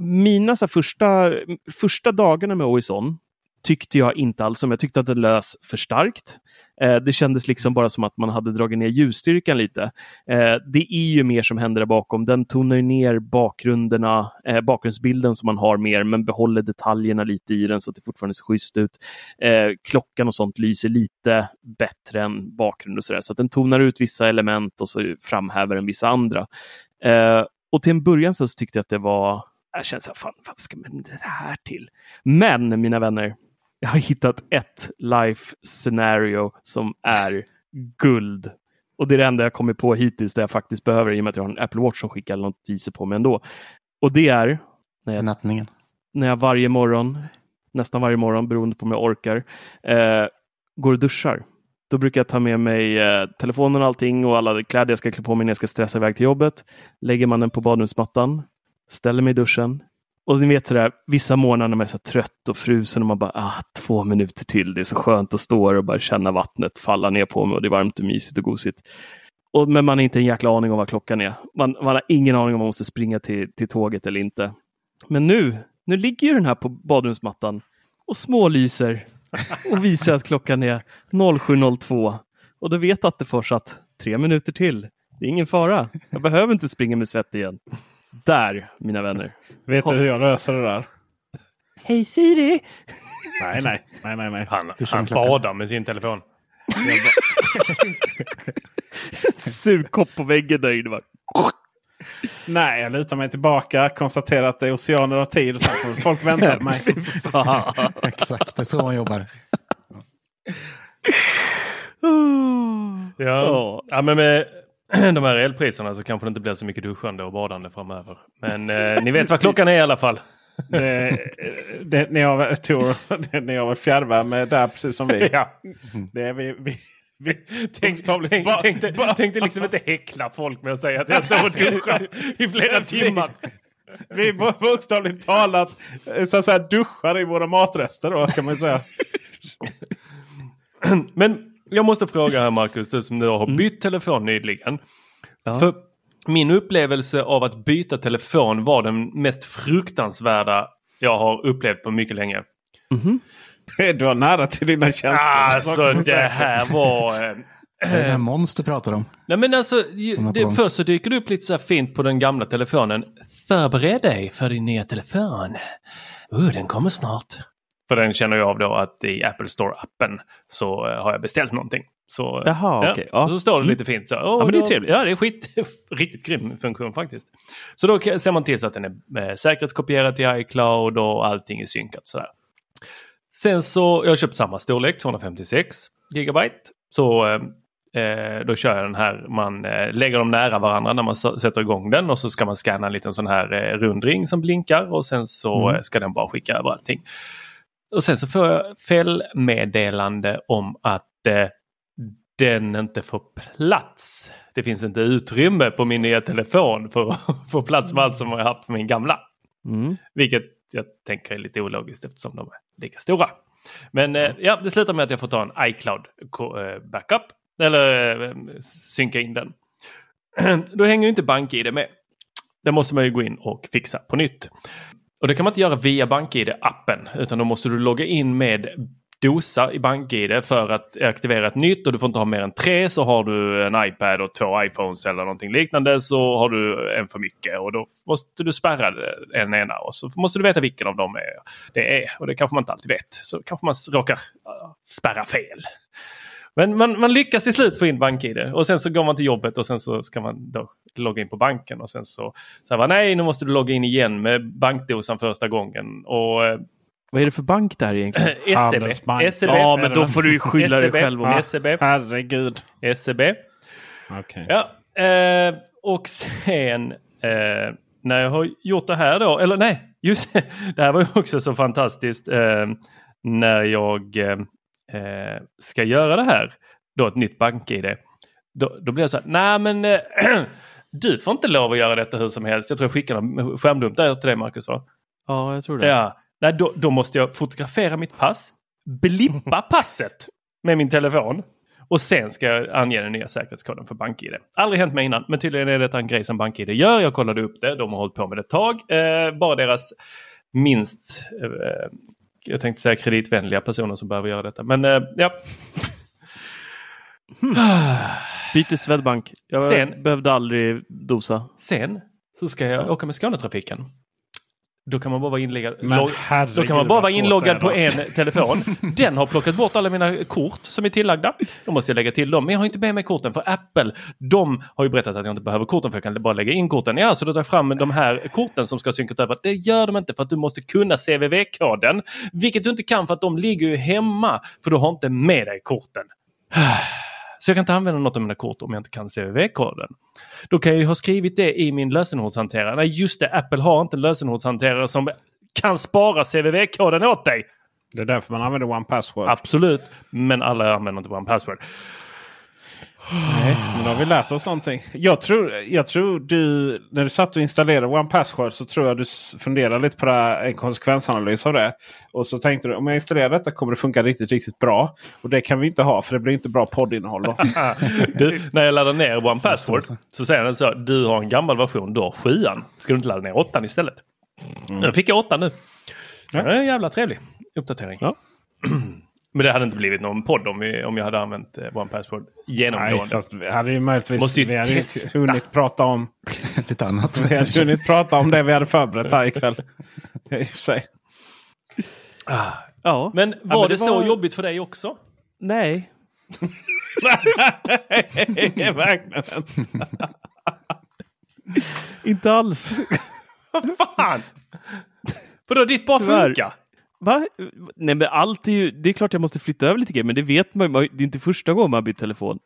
mina så första, första dagarna med Always-on tyckte jag inte alls om. Jag tyckte att det lös för starkt. Eh, det kändes liksom bara som att man hade dragit ner ljusstyrkan lite. Eh, det är ju mer som händer där bakom. Den tonar ju ner bakgrunderna, eh, bakgrundsbilden som man har mer, men behåller detaljerna lite i den så att det fortfarande ser schysst ut. Eh, klockan och sånt lyser lite bättre än bakgrund och sådär. Så att den tonar ut vissa element och så framhäver den vissa andra. Eh, och till en början så tyckte jag att det var... Jag känner så här, fan, vad ska man det här till? Men, mina vänner, jag har hittat ett life scenario som är guld. Och det är det enda jag kommer på hittills där jag faktiskt behöver, i och med att jag har en Apple Watch som skickar något teaser på mig ändå. Och det är när jag, nattningen. När jag varje morgon, nästan varje morgon, beroende på om jag orkar, eh, går och duschar. Då brukar jag ta med mig eh, telefonen och allting och alla kläder jag ska klä på mig när jag ska stressa iväg till jobbet. Lägger man den på badrumsmattan. Ställer mig i duschen. Och ni vet sådär, vissa månader när man är så trött och frusen och man bara, ah, två minuter till. Det är så skönt att stå och bara känna vattnet falla ner på mig och det är varmt och mysigt och gosigt. Och, men man har inte en jäkla aning om vad klockan är. Man, man har ingen aning om man måste springa till, till tåget eller inte. Men nu, nu ligger ju den här på badrumsmattan och smålyser och visar att klockan är sju noll två. Och då vet Attefors att tre minuter till. Det är ingen fara. Jag behöver inte springa med svett igen. Där, mina vänner. Vet du hur jag löser det där? Hej Siri! Nej, nej. nej, nej, nej. Han, han badar med sin telefon. Sugkopp på väggen där inne. Nej, jag lutar mig tillbaka. Konstaterar att det är oceaner av tid. Och sen får folk vänta på mig. Exakt, det är så man jobbar. Ja, ja men med... De här elpriserna så kanske det inte blir så mycket duschande och badande framöver. Men eh, ni vet vad klockan är i alla fall. det, det, när jag var, det, när jag var fjärrvärme där precis som vi. Ja. Det är vi... vi. Vi tänkte, tänkte, tänkte, tänkte liksom inte häckla folk med att säga att jag står och duschar i flera timmar. Vi bokstavligt talat så att säga duschar i våra matrester då, kan man säga. Men... Jag måste fråga här, Marcus, du som nu har bytt telefon nyligen. Ja. För min upplevelse av att byta telefon var den mest fruktansvärda jag har upplevt på mycket länge. Mm-hmm. Du var nära till dina känslor. Alltså det här var... Äh, det är det här monster pratar om. Nej men alltså, det, först så dyker det upp lite så här fint på den gamla telefonen. Förbered dig för din nya telefon. Uh, den kommer snart. För den känner jag av då att i Apple Store-appen så har jag beställt någonting. Så, Jaha, ja. okej. Ja. Och så står det mm. lite fint. Så, oh, ja, men det är trevligt. Ja, det är skit, riktigt grym funktion faktiskt. Så då ser man till så att den är säkerhetskopierad till iCloud och allting är synkat. Sådär. Sen så, jag har köpt samma storlek, tvåhundrafemtiosex gigabyte. Så eh, då kör jag den här, man eh, lägger dem nära varandra när man s- sätter igång den. Och så ska man scanna en liten sån här eh, rundring som blinkar. Och sen så mm. ska den bara skicka över allting. Och sen så får jag felmeddelande om att eh, den inte får plats. Det finns inte utrymme på min nya telefon för att få plats med allt som jag har haft på min gamla. Mm. Vilket jag tänker är lite ologiskt eftersom de är lika stora. Men eh, ja, det slutar med att jag får ta en iCloud-backup. Eller eh, synka in den. Då hänger ju inte BankID med. Det måste man ju gå in och fixa på nytt. Och det kan man inte göra via BankID-appen, utan då måste du logga in med dosa i BankID för att aktivera ett nytt, och du får inte ha mer än tre, så har du en iPad och två iPhones eller någonting liknande, så har du en för mycket, och då måste du spärra en ena, och så måste du veta vilken av dem är, det är, och det kanske man inte alltid vet, så kanske man råkar spärra fel. Men man, man lyckas till slut få in BankID, och sen så går man till jobbet och sen så ska man då logga in på banken, och sen så säger man nej, nu måste du logga in igen med bankdosan första gången, och vad är det för bank där egentligen? S C B. Ja, men då får du skylla S C B. Dig själv om S C B. Herregud. S C B. Okej. Okay. Ja, eh, och sen eh, när jag har gjort det här då, eller nej, just det här var ju också så fantastiskt eh, när jag eh, ska göra det här, då ett nytt BankID. Då, då blir jag så här, nej men äh, du får inte lov att göra detta hur som helst. Jag tror jag skickade en skärmdump där till dig, Marcus, va? Ja, jag tror det. Ja. Nej, då, då måste jag fotografera mitt pass, blippa passet med min telefon, och sen ska jag ange den nya säkerhetskoden för BankID. Aldrig hänt mig innan, men tydligen är det en grej som BankID gör. Jag kollade upp det, de har hållit på med det ett tag. Eh, bara deras minst, eh, jag tänkte säga kreditvänliga personer som behöver göra detta. Men eh, ja. Hmm. Byter Swedbank. Jag sen, behövde aldrig dosa. Sen så ska jag åka med Skånetrafiken. Då kan man bara vara inloggad, log- då kan man bara vara inloggad på en telefon. Den har plockat bort alla mina kort som är tillagda. Då måste jag lägga till dem. Men jag har inte med mig korten, för Apple, de har ju berättat att jag inte behöver korten, för jag kan bara lägga in korten. Ja, så då tar jag fram de här korten som ska synkat över. Det gör de inte, för att du måste kunna C V V-koden. Vilket du inte kan, för att de ligger ju hemma. För du har inte med dig korten. Så jag kan inte använda något av mina kort om jag inte kan C V V-koden. Då kan jag ju ha skrivit det i min lösenordshanterare. Nej, just det, Apple har inte en lösenordshanterare som kan spara C V V-koden åt dig. Det är därför man använder One Password. Absolut, men alla använder inte One Password. Nej, men då har vi lärt oss någonting. Jag tror, jag tror du, när du satt och installerade One Password, så tror jag du funderade lite på det här, en konsekvensanalys av det. Och så tänkte du, om jag installerar detta kommer det funka riktigt, riktigt bra. Och det kan vi inte ha, för det blir inte bra poddinnehåll då. Du, när jag laddar ner One Password så säger den så, du har en gammal version, du har sjuan. Ska du inte ladda ner åttan istället? Mm. Jag fick jag åttan nu. Ja. Det är en jävla trevlig uppdatering. Ja. Men det hade inte blivit någon podd om, vi, om jag hade använt One Password genomgående. Nej, fast vi hade ju möjligtvis Måste ju vi hade testa. hunnit prata om lite annat. Vi hade hunnit prata om det vi hade förberett här ikväll. I och för sig. Ah. Ja. Men var ja, men det, det så var... jobbigt för dig också? Nej. Nej, verkligen inte. Inte alls. Vad fan? För då ditt bara funkar. Va? Nej, men allt är ju, det är klart jag måste flytta över lite grejer, men det vet man ju, det är inte första gången man byter telefon.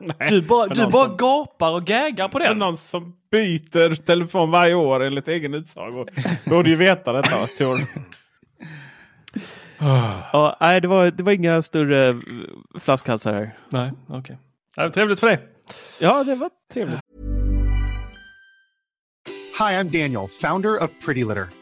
Nej, du bara, du bara som, gapar och gägar på det. För någon som byter telefon varje år enligt egen utsago. Borde ju veta detta, Thor. Ja, nej, det var, det var inga större flaskhalsar här. Nej, okej. Okay. Trevligt för dig. Ja, det var trevligt. Hi, I'm Daniel, founder of Pretty Litter.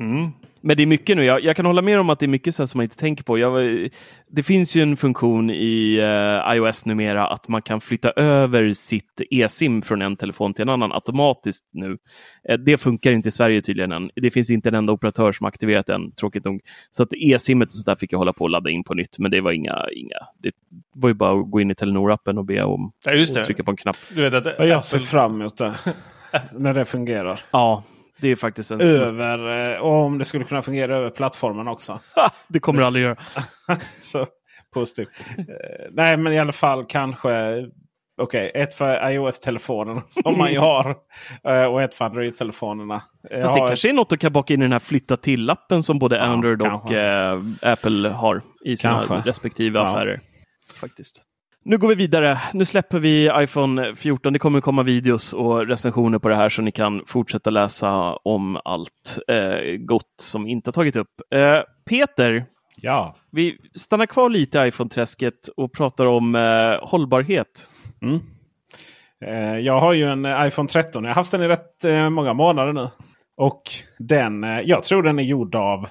Mm. Men det är mycket nu. Jag, jag kan hålla med om att det är mycket så som man inte tänker på. Jag, det finns ju en funktion i uh, iOS numera att man kan flytta över sitt eSIM från en telefon till en annan automatiskt nu. Eh, det funkar inte i Sverige tydligen än. Det finns inte en enda operatör som aktiverat den, tråkigt nog. Så att eSIMet och sådär fick jag hålla på och ladda in på nytt. Men det var inga... inga det var ju bara att gå in i Telenor-appen och be om ja, just det. Och trycka på en knapp. Du vet att det, jag ser fram emot det när det fungerar. Ja. Det är faktiskt en över, och om det skulle kunna fungera över plattformen också. Det kommer det aldrig göra. Så positivt. Nej, men i alla fall kanske... Okej, okay, ett för iOS-telefonerna som man ju har och ett för Android-telefonerna. Fast jag det kanske ett... är något att kan baka in i den här flytta till-appen som både ja, Android kanske. Och eh, Apple har i sina kanske. Respektive ja. Affärer. Faktiskt. Nu går vi vidare. Nu släpper vi iPhone fjorton. Det kommer komma videos och recensioner på det här så ni kan fortsätta läsa om allt eh, gott som inte har tagit upp. Eh, Peter, ja. Vi stannar kvar lite i iPhone-träsket och pratar om eh, hållbarhet. Mm. Eh, jag har ju en iPhone tretton. Jag har haft den i rätt eh, många månader nu. Och den, eh, jag tror den är gjord av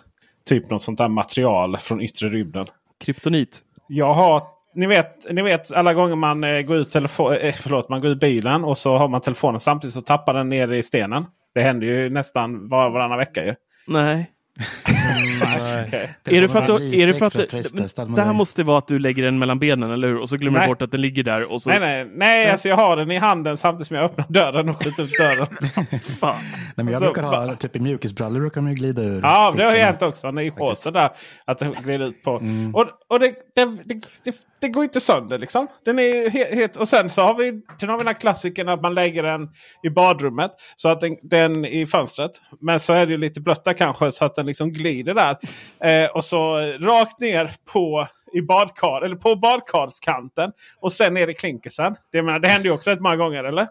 typ något sånt där material från yttre rymden. Kryptonit. Jag har... Ni vet, ni vet alla gånger man eh, går ut telefo- eh, förlåt, man går ut bilen och så har man telefonen samtidigt så tappar den ner i stenen. Det händer ju nästan var varannan vecka ju. Nej. Nej. Okay. Det är det för att, då, är det, för att det, det här måste vara att du lägger den mellan benen eller hur? Och så glömmer nej. Du bort att den ligger där. Och så... Nej, nej, nej alltså jag har den i handen samtidigt som jag öppnar dörren och skjuter upp dörren. Fan. Nej, men jag alltså, brukar ha typ i mjukisbrallor brukar man ju glida ur. Ja, det har jag hänt också. När i håsen där att den glider ut på. Mm. Och, och det, det, det, det, det går inte sönder liksom. Den är helt, och sen så har vi den har vi den här klassiken att man lägger den i badrummet så att den, den i fönstret. Men så är det ju lite blötta kanske så att den liksom glider där. Eh, och så rakt ner på i badkar eller på badkarskanten och sen ner i klinkesen. Det menar det händer ju också rätt många gånger eller?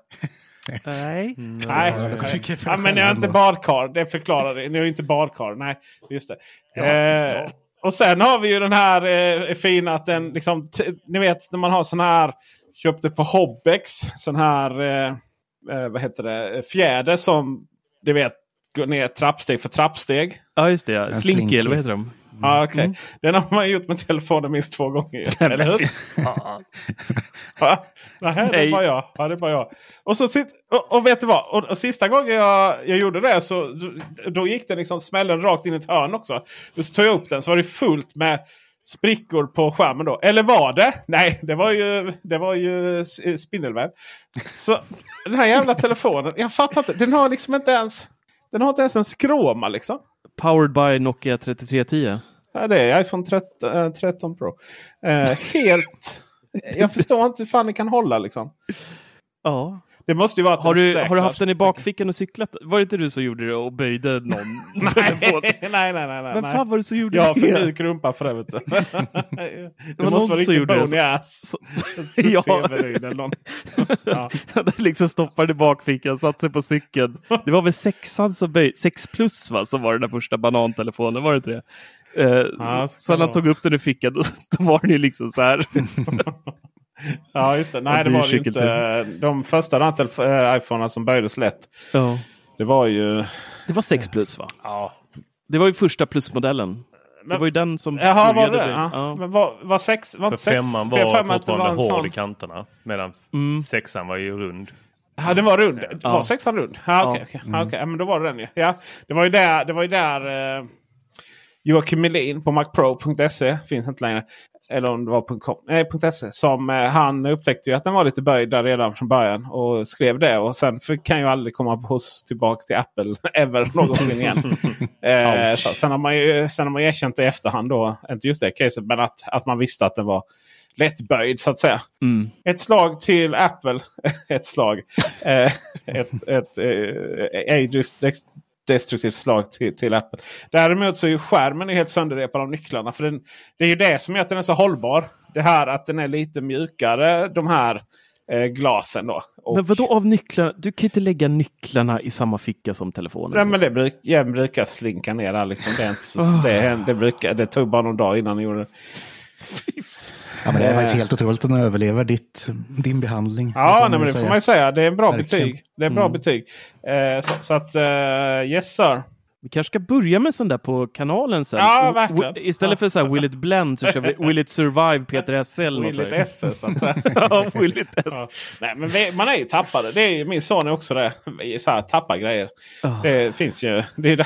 Nej. Mm, nej. nej. Ja, men jag är inte badkar, det förklarar det. Ni är inte badkar. Nej, just det. Ja, eh, ja. Och sen har vi ju den här eh, fina att den liksom t- ni vet när man har sån här köpte på Hobbex sån här eh, vad heter det fjäder som du vet gå ner trappsteg för trappsteg. Ja, just det. Ja. Slinky, eller vad heter de? Mm. Ah, okay. Mm. Den har man gjort med telefonen minst två gånger. Eller hur? Ja. Ja, det är bara jag. Ja, det är bara jag. Och, så sitt, och, och vet du vad? Och, och sista gången jag, jag gjorde det så då gick den liksom smällen rakt in i ett hörn också. Då tog jag upp den så var det fullt med sprickor på skärmen då. Eller var det? Nej, det var ju, det var ju spindelväv. Så den här jävla telefonen, jag fattar inte. Den har liksom inte ens... Den har inte ens en skråma liksom. Powered by Nokia trettiotre tio. Ja, det är iPhone tretton, tretton Pro. Eh, helt... jag förstår inte hur fan det kan hålla liksom. Ja. Det måste ju vara att har, du, har du haft den i bakfickan och cyklat? Var det inte du som gjorde det och böjde någon? nej, nej, nej, nej. Men fan var det som gjorde ja, det? Ja, för nu krumpa för övrigt. det, det måste vara riktigt bone i ass. Ja. ja. Den liksom stoppade i bakfickan, satt sig på cykeln. Det var väl sexan som böjde. Sex plus va, som var den där första banantelefonen, var det inte det? Eh, ah, så han tog upp den i fickan, då, då var den ju liksom så här... Ja just det, nej ja, det, det var ju inte de första äh, iPhonerna som böjdes lätt. Ja. Det var ju det var sex plus va? Ja. Det var ju första plusmodellen. Men... Det var ju den som Jaha, var det. det. Ja. Ja. Men var var sex var sex femman var fortfarande hård sån... i kanterna medan mm. sexan var ju rund. Ja, den var rund. Ja. Det var sexan rund. Ja okej okay, okej. Okay. Mm. Okay. Ja, men då var det den ju. Ja, det var ju där det var ju där eh... Joakim Melin på macpro punkt se finns inte längre. Eller om det var .com, nej, .se, som eh, han upptäckte ju att den var lite böjd där redan från början och skrev det. Och sen för, kan ju aldrig komma hos tillbaka till Apple ever någonsin igen. eh, så, sen, har man ju, sen har man ju erkänt det i efterhand då, inte just det caset, men att, att man visste att den var lättböjd så att säga. Mm. Ett slag till Apple. ett slag. ett ett, ett eh, destruktivt slag till, till Apple. Däremot så är ju skärmen helt sönderrepad av nycklarna. För den, det är ju det som gör att den är så hållbar. Det här att den är lite mjukare. De här eh, glasen då. Och, men vadå av nycklarna? Du kan ju inte lägga nycklarna i samma ficka som telefonen. Nej, men det bruk, jag brukar slinka ner där liksom. Det är inte så, det, det, brukar, det tog bara någon dag innan jag gjorde det. Ja, men det är faktiskt helt otroligt att den överlever ditt, din behandling. Ja, det, nej, men det får man ju säga. Det är en bra verkligen. Betyg. Det är en bra mm. betyg. Eh, så, så att, eh, yes sir. Vi kanske ska börja med sån där på kanalen sen. Ja, verkligen. W- istället för så här Will It Blend så kör vi Will It Survive Peter Esse eller något. Will It Esse så att säga. Ja, Will It Esse. Ja. Nej, men vi, man är ju tappade. Det är ju, min son är också det. Så här tappar grejer. Oh. Det finns ju. Det är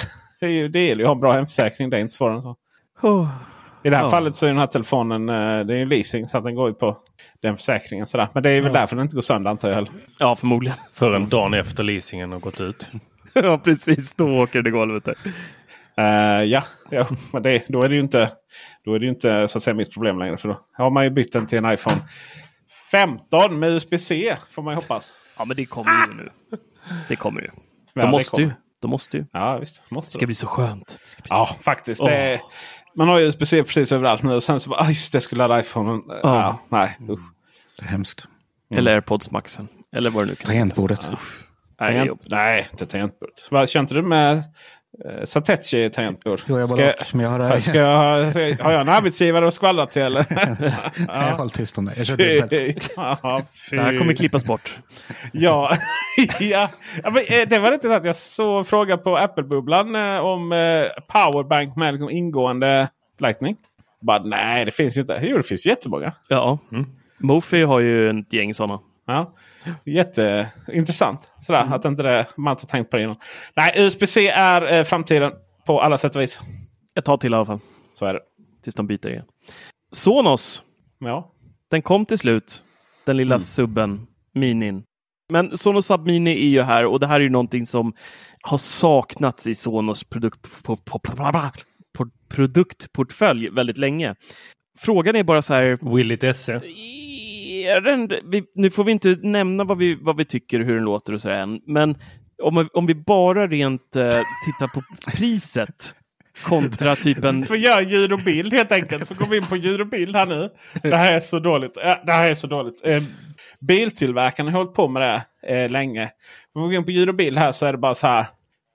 ju det gäller ju att ha en bra hemförsäkring. Det är inte svårare än så. Oh. I det här ja. fallet så är den här telefonen, det är ju leasing så att den går ju på den försäkringen sådär. Men det är väl ja. därför den inte går sönder antar jag heller. Ja, förmodligen. För en dag efter leasingen har gått ut. Ja, precis. Då åker det golvet där. Uh, ja, ja, men det, då är det ju inte, då är det ju inte så att säga mitt problem längre. För då har man ju bytt den till en iPhone femton med U S B C får man ju hoppas. Ja, men det kommer ah! ju nu. Det kommer ju. Ja, de måste ju. De måste ju. Ja, visst. Måste det ska då. bli så skönt. Det ska bli ja, så faktiskt. Oh. Det man har ju U S B C precis överallt nu och sen så bara, ah, just det, skulle ladda iPhone. Ja, ja nej. Usch. Det är hemskt. Mm. Eller AirPods Maxen. Eller vad det nu kan vara. Tangentbordet. Nej, nej, inte tangentbordet. Vad kände du med eh, Satechi tangentbord? Jo, jag bara ska, men jag har det här. Ska jag ha, ska jag, har jag en arbetsgivare att skvallra till eller? Jag är i alla tyst om det. Jag körde helt. Ja, det här kommer klippas bort. ja. ja, det var inte så att jag såg fråga på Apple-bubblan om powerbank med liksom ingående lightning. Bara, nej, det finns ju inte. Jo, det finns jättemånga. Ja, mm. Mofi har ju ett gäng sådana. Ja, jätteintressant. Sådär, mm. att inte det, man inte har tänkt på det innan. Nej, U S B C är eh, framtiden på alla sätt och vis. Jag tar till i alla fall. Så är det. Tills de byter igen. Sonos. Ja. Den kom till slut. Den lilla mm. subben, minin. Men Sonos Submini är ju här och det här är ju någonting som har saknats i Sonos produkt, på, på, på, på, produktportfölj väldigt länge. Frågan är bara så här... Will it esse? Nu får vi inte nämna vad vi, vad vi tycker hur den låter och så än. Men om, om vi bara rent eh, tittar på priset... kontra typen... För gör ljud och bild helt enkelt. För gå vi in på ljud och bild här nu. Det här är så dåligt. Det här är så dåligt. Biltillverkarna har hållit på med det här, eh, länge. Om vi går in på ljud och bild här så är det bara så här.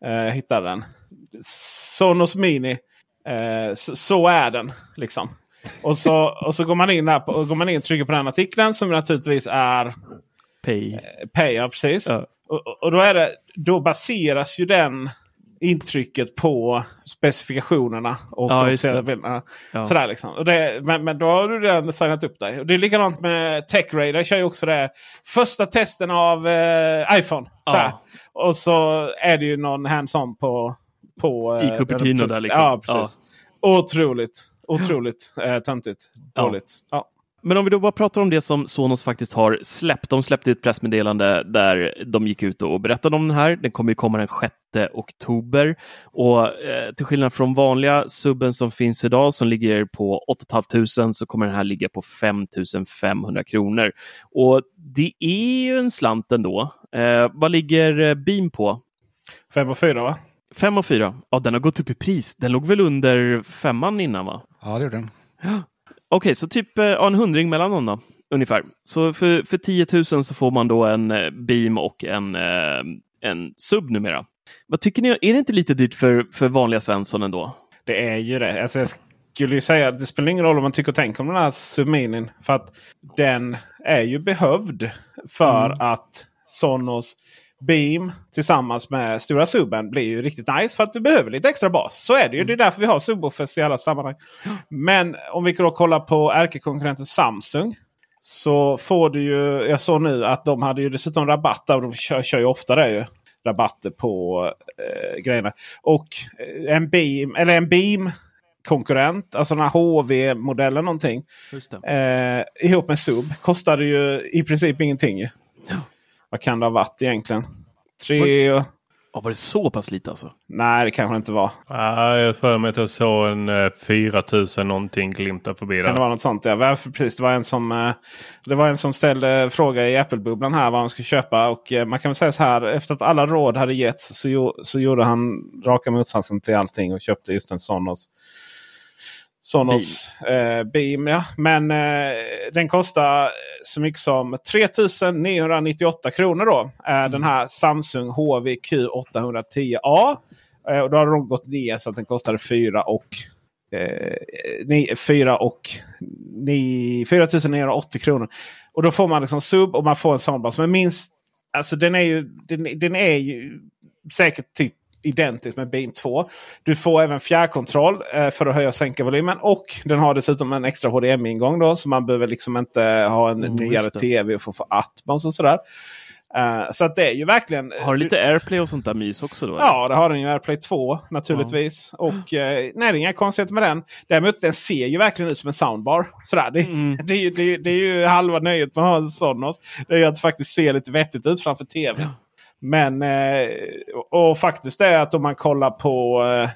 Eh, hittar den. Sonos Mini. Eh, så, så är den liksom. Och så, och så går man in här på, och går man in och trycker på den här artikeln som naturligtvis är... Pay. Eh, pay, ja precis. Ja. Och, och då är det... Då baseras ju den... intrycket på specifikationerna och ja, bilderna. Ja. Sådär liksom. Och det, men, men då har du redan signat upp dig. Och det är likadant med TechRadar. Jag kör ju också det första testen av eh, iPhone. Ja. Och så är det ju någon hands-on på... på i Cupertino där liksom. Ja, precis. Ja. Otroligt. Otroligt eh, töntigt. Dåligt. Ja. Ja. Men om vi då bara pratar om det som Sonos faktiskt har släppt. De släppte ett pressmeddelande där de gick ut och berättade om den här. Den kommer ju komma den sjätte oktober. Och eh, till skillnad från vanliga subben som finns idag som ligger på åtta tusen fem hundra så kommer den här ligga på fem tusen fem hundra kronor. Och det är ju en slant ändå. Eh, vad ligger Beam på? fem och fyra va? fem och fyra. Ja, den har gått upp i pris. Den låg väl under femman innan va? Ja, det gjorde den. Ja. Okej, okay, så typ ja, en hundring mellan dem då, ungefär. Så för, för tio tusen så får man då en Beam och en, en sub numera. Vad tycker ni? Är det inte lite dyrt för, för vanliga Svensson ändå? Det är ju det. Alltså jag skulle ju säga att det spelar ingen roll om man tycker och tänker om den här subminin. För att den är ju behövd för mm. att Sonos Beam tillsammans med stora subben blir ju riktigt nice för att du behöver lite extra bas. Så är det ju. Mm. Det är därför vi har subwoofers i alla sammanhang. Men om vi då kollar på ärkekonkurrenten Samsung så får du ju, jag såg nu att de hade ju dessutom rabatter och de kör, kör ju oftare ju rabatter på eh, grejerna. Och en Beam, eller en Beam konkurrent, alltså den här H V-modellen någonting. Just det. Eh, ihop med sub kostade ju i princip ingenting ju. Vad kan det ha varit egentligen? Tre, Ja, var det så pass lite alltså? Nej, det kanske inte var. Nej, jag för mig att jag såg en fyra tusen någonting glimta förbi där. Kan det vara något sånt? Ja, varför precis? Det var en som, det var en som ställde fråga i Apple-bubblan här vad man skulle köpa. Och man kan väl säga så här, efter att alla råd hade getts så, så gjorde han raka motsatsen till allting och köpte just en Sonos. Sonos Beam, eh, Beam ja. Men eh, den kostar så mycket som tre tusen niohundranittioåtta kronor då. Eh, mm. Den här Samsung H V Q åttahundratio A. Eh, och då har de gått ner så att den kostade fyra och niohundraåttio kronor. Och då får man liksom sub och man får en soundbar som är minst... Alltså den är ju, den, den är ju säkert typ identiskt med Beam två. Du får även fjärrkontroll eh, för att höja och sänka volymen. Och den har dessutom en extra H D M I-ingång då. Så man behöver liksom inte ha en mm, nyare tv och få för Atmos och sådär. Uh, så att det är ju verkligen... Har du lite AirPlay och sånt där mys också då? Ja, det har den ju AirPlay två naturligtvis. Ja. Och uh, nej, det är inga konstigheter med den. Däremot den ser ju verkligen ut som en soundbar. Sådär, det, mm. det, det, det, det är ju halva nöjet med att ha en Sonos. Det är ju att faktiskt se lite vettigt ut framför tv. Ja. Men eh, och faktiskt är att om man kollar på eh,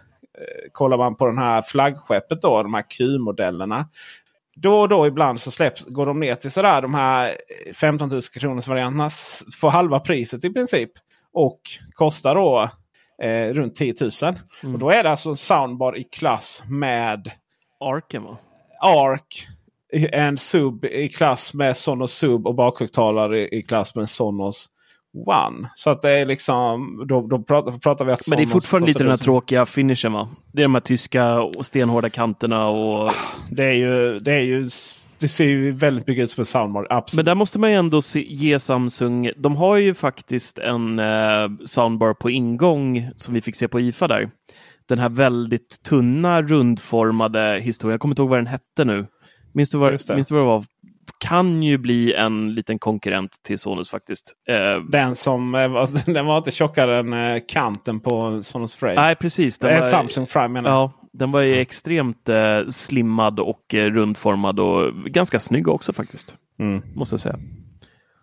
kollar man på den här flaggskeppet då, de här Q-modellerna, då och då ibland så släpps, går de ner till sådär de här femton tusen kronors varianterna för halva priset i princip och kostar då eh, runt tio tusen. Mm. Och då är det alltså soundbar i klass med Arken va? Ark, en sub i klass med Sonos sub och bakhögtalare i, i klass med Sonos One. Så att det är liksom då, då pratar, pratar vi att... Men det är fortfarande lite den här tråkiga finishen va? Det är de här tyska och stenhårda kanterna och... Det är ju... Det, är ju, det ser ju väldigt mycket ut som en soundbar. Absolut. Men där måste man ju ändå se, ge Samsung... De har ju faktiskt en eh, soundbar på ingång som vi fick se på I F A där. Den här väldigt tunna, rundformade historien. Jag kommer inte ihåg vad den hette nu. Minns du vad det. Minns du vad det var? Kan ju bli en liten konkurrent till Sonos faktiskt. Eh, den som alltså, den var inte tjockare än eh, kanten på Sonos Frame. Nej, precis. Den var, Samsung Frame menar jag. Ja, den var ju extremt eh, slimmad och eh, rundformad och ganska snygg också faktiskt. Mm. Måste jag säga.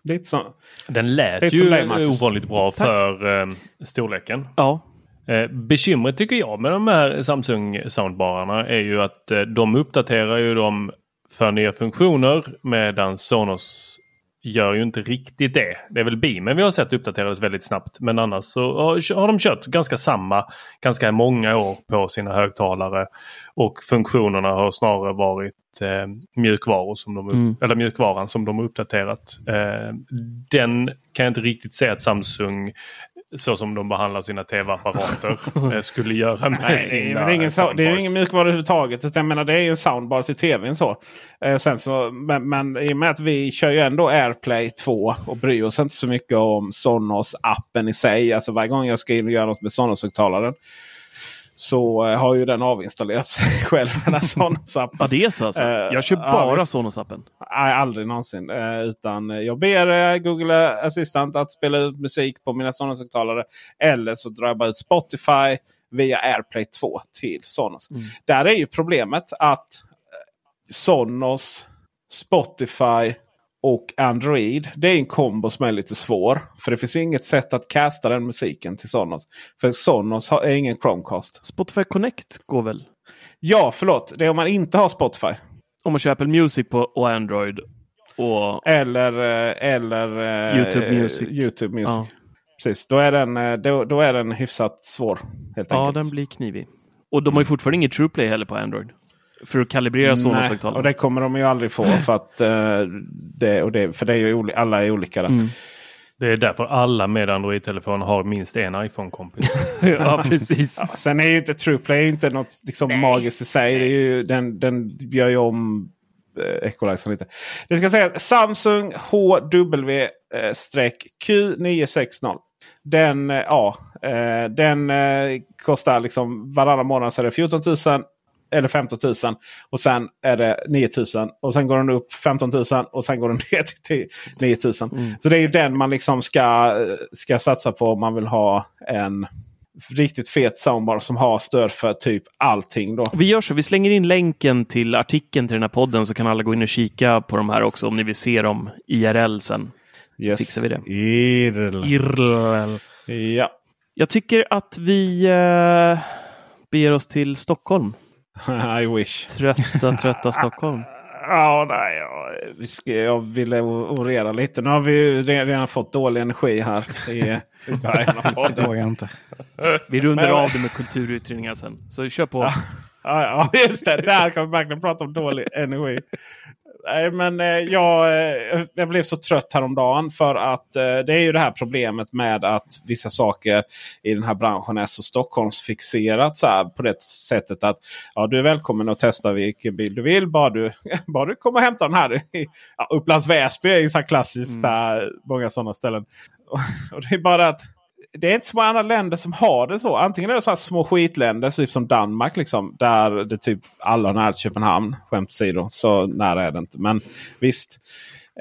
Det är inte så. Den lät ju som ovanligt bra för eh, storleken. Ja. Eh, bekymret tycker jag med de här Samsung soundbararna är ju att eh, de uppdaterar ju de för nya funktioner, medan Sonos gör ju inte riktigt det. Det är väl Beamen vi har sett uppdaterades väldigt snabbt. Men annars så har de kört ganska samma, ganska många år på sina högtalare. Och funktionerna har snarare varit eh, mjukvaror som de, mm. eller mjukvaran som de har uppdaterat. Eh, den kan jag inte riktigt säga att Samsung, så som de behandlar sina tv-apparater, skulle göra med Nej, sina... Det är, ingen, det är ju ingen mjukvara överhuvudtaget. Jag menar, det är ju en soundbar till tvn så. Eh, sen så men, men i och med att vi kör ju ändå AirPlay två och bryr oss inte så mycket om Sonos-appen i sig. Alltså varje gång jag ska in och göra något med Sonos-högtalaren så eh, har ju den avinstallerats själv, den här Sonos-appen. Ja, det är så alltså. Eh, jag kör bara ja, Sonos-appen. Nej, aldrig någonsin. Eh, utan jag ber eh, Google Assistant att spela ut musik på mina Sonos-högtalare. Eller så drar jag bara ut Spotify via AirPlay två till Sonos. Mm. Där är ju problemet att Sonos, Spotify och Android, det är en kombo som är lite svår. För det finns inget sätt att casta den musiken till Sonos. För Sonos har ingen Chromecast. Spotify Connect går väl? Ja, förlåt. Det är om man inte har Spotify. Om man kör Apple Music på, och Android. Och... Eller, eller YouTube Music. YouTube Music. Ja. Precis, då är, den, då, då är den hyfsat svår helt enkelt. Ja, den blir knivig. Och de har ju fortfarande inget Trueplay heller på Android. För att kalibrera Sonos-högtalare. Och det kommer de ju aldrig få. För, att, uh, det, och det, för det är ju oli- alla är olika där. Mm. Det är därför alla med Android-telefon har minst en iPhone-kompis. Ja, precis. Ja, sen är ju inte Trueplay inte något liksom, magiskt i sig. Det är ju, den, den gör ju om eh, equalizern lite. Det ska säga Samsung H W Q nio sextio. Den, ja, eh, den eh, kostar liksom varannan månad så är det fjorton tusen. Eller femton tusen. Och sen är det nio tusen. Och sen går den upp femton tusen. Och sen går den ner till nio tusen. Mm. Så det är ju den man liksom ska, ska satsa på om man vill ha en riktigt fet soundbar som har stöd för typ allting då. Vi gör så. Vi slänger in länken till artikeln till den här podden så kan alla gå in och kika på de här också om ni vill se dem I R L sen. Så yes. Fixar vi det. I R L. I R L. Ja. Jag tycker att vi eh, beger oss till Stockholm. I wish. Trötta, trötta Stockholm. Ja, nej, jag, vi ska, jag ville orera lite. Nu har vi ju redan fått dålig energi här. Det går jag inte. Vi rundar men, av det med kulturutredningar sen. Så kör på. Ja, ja, just det. Där kan vi verkligen prata om dålig energi. Nej, men jag, jag blev så trött häromdagen för att eh, det är ju det här problemet med att vissa saker i den här branschen är så Stockholmsfixerat så här, på det sättet att ja, du är välkommen att testa vilken bil du vill, bara du, bara du kommer och hämta den här. Ja, Upplands Väsby är ju så här klassiskt, mm. många sådana ställen. Och, och det är bara att det är inte så många andra länder som har det så. Antingen är det så här små skitländer, typ som Danmark liksom, där det typ alla har nära till Köpenhamn, skämt sidor, så nära är det inte. Men visst.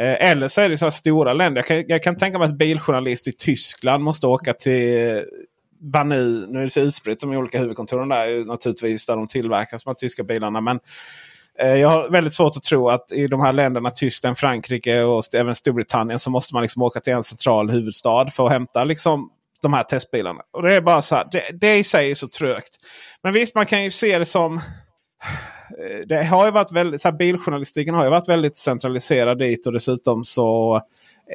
Eh, eller så är det så här stora länder. Jag kan, jag kan tänka mig att biljournalist i Tyskland måste åka till Banu. Nu är det så utspritt de olika huvudkontoren där, naturligtvis där de tillverkas med tyska bilarna. Men eh, jag har väldigt svårt att tro att i de här länderna, Tyskland, Frankrike och även Storbritannien, så måste man liksom åka till en central huvudstad för att hämta liksom de här testbilarna. Och det är bara så här. Det, det i sig är så trögt. Men visst, man kan ju se det som. Det har ju varit väldigt. Så här, biljournalistiken har ju varit väldigt centraliserad dit. Och dessutom så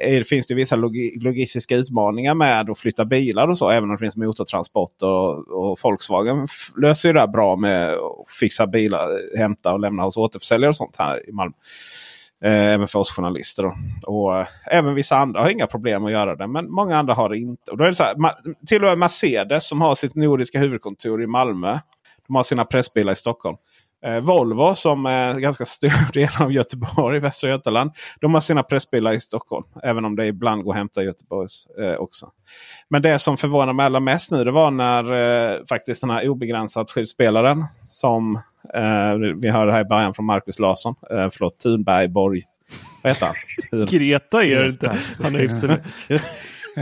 är, finns det vissa log, logistiska utmaningar med att flytta bilar och så. Även om det finns motortransport. Och, och Volkswagen f- löser ju det här bra med att fixa bilar. Hämta och lämna hos återförsäljare och sånt här i Malmö. Även för oss journalister då. Och äh, även vissa andra har inga problem att göra det. Men många andra har det inte. Och då är det så här, ma- till och med Mercedes som har sitt nordiska huvudkontor i Malmö. De har sina pressbilar i Stockholm. Eh, Volvo som är ganska stor del av Göteborg i Västra Götaland. De har sina pressbilar i Stockholm. Även om det ibland går att hämta i Göteborg eh, också. Men det som förvånar mig allra mest nu. Det var när eh, faktiskt den här obegränsad skivspelaren som... Uh, vi hörde här i början från Marcus Larsson. Uh, förlåt, Thunberg Borg. Vad heter han? Thun... Greta gör det inte. Han har hyfsat det.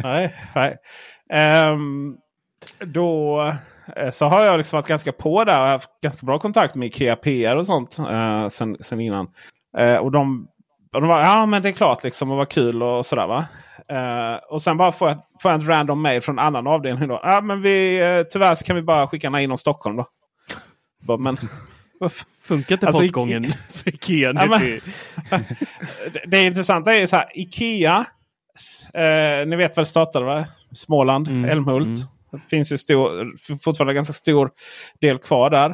Nej, nej. Um, då så har jag liksom varit ganska på där. Och haft ganska bra kontakt med IKEA P R och sånt uh, sen, sen innan. Uh, och de, de var, ja men det är klart liksom. Och var kul och sådär va. Uh, och sen bara får jag, får jag en random mail från en annan avdelning då. Ja ah, men vi, uh, tyvärr så kan vi bara skicka den inom Stockholm då. Bara, men... Funkar inte alltså, postgången Ike... för Ikea? Ja, men... det, det intressanta är ju så här. Ikea, eh, ni vet vad det startade va? Småland, mm, Älmhult. Mm. Det finns ju stor, fortfarande ganska stor del kvar där.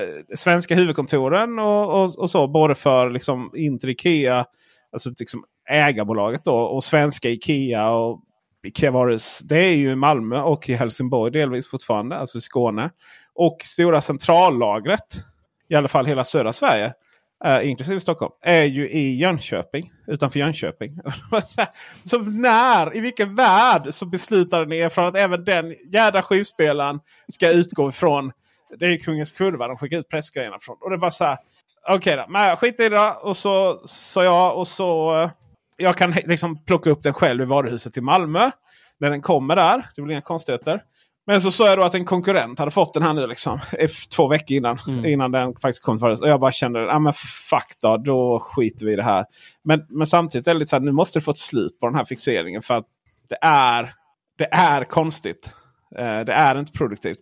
Eh, svenska huvudkontoren och, och, och så. Både för liksom Inter Ikea, alltså liksom ägarbolaget då. Och svenska Ikea och Ikea-varus. Det är ju i Malmö och i Helsingborg delvis fortfarande. Alltså i Skåne. Och stora centrallagret, i alla fall hela södra Sverige, eh, inklusive Stockholm, är ju i Jönköping, utanför Jönköping. Så när, i vilken värld så beslutade ni er från att även den jädra skivspelaren ska utgå ifrån, det är ju Kungens kurva de skickar ut pressgrejerna från. Och det var så här, okej då, men skit i det och så sa jag, och så jag kan liksom plocka upp den själv i varuhuset i Malmö, när den kommer där, det blir inga konstigheter. Men så sa jag då att en konkurrent hade fått den här nu liksom två veckor innan, mm. innan den faktiskt kom för oss. Och jag bara kände, ja ah, men fuck då, då skiter vi i det här. Men, men samtidigt är det lite så här, nu måste du få ett slut på den här fixeringen. För att det är, det är konstigt. Eh, det är inte produktivt.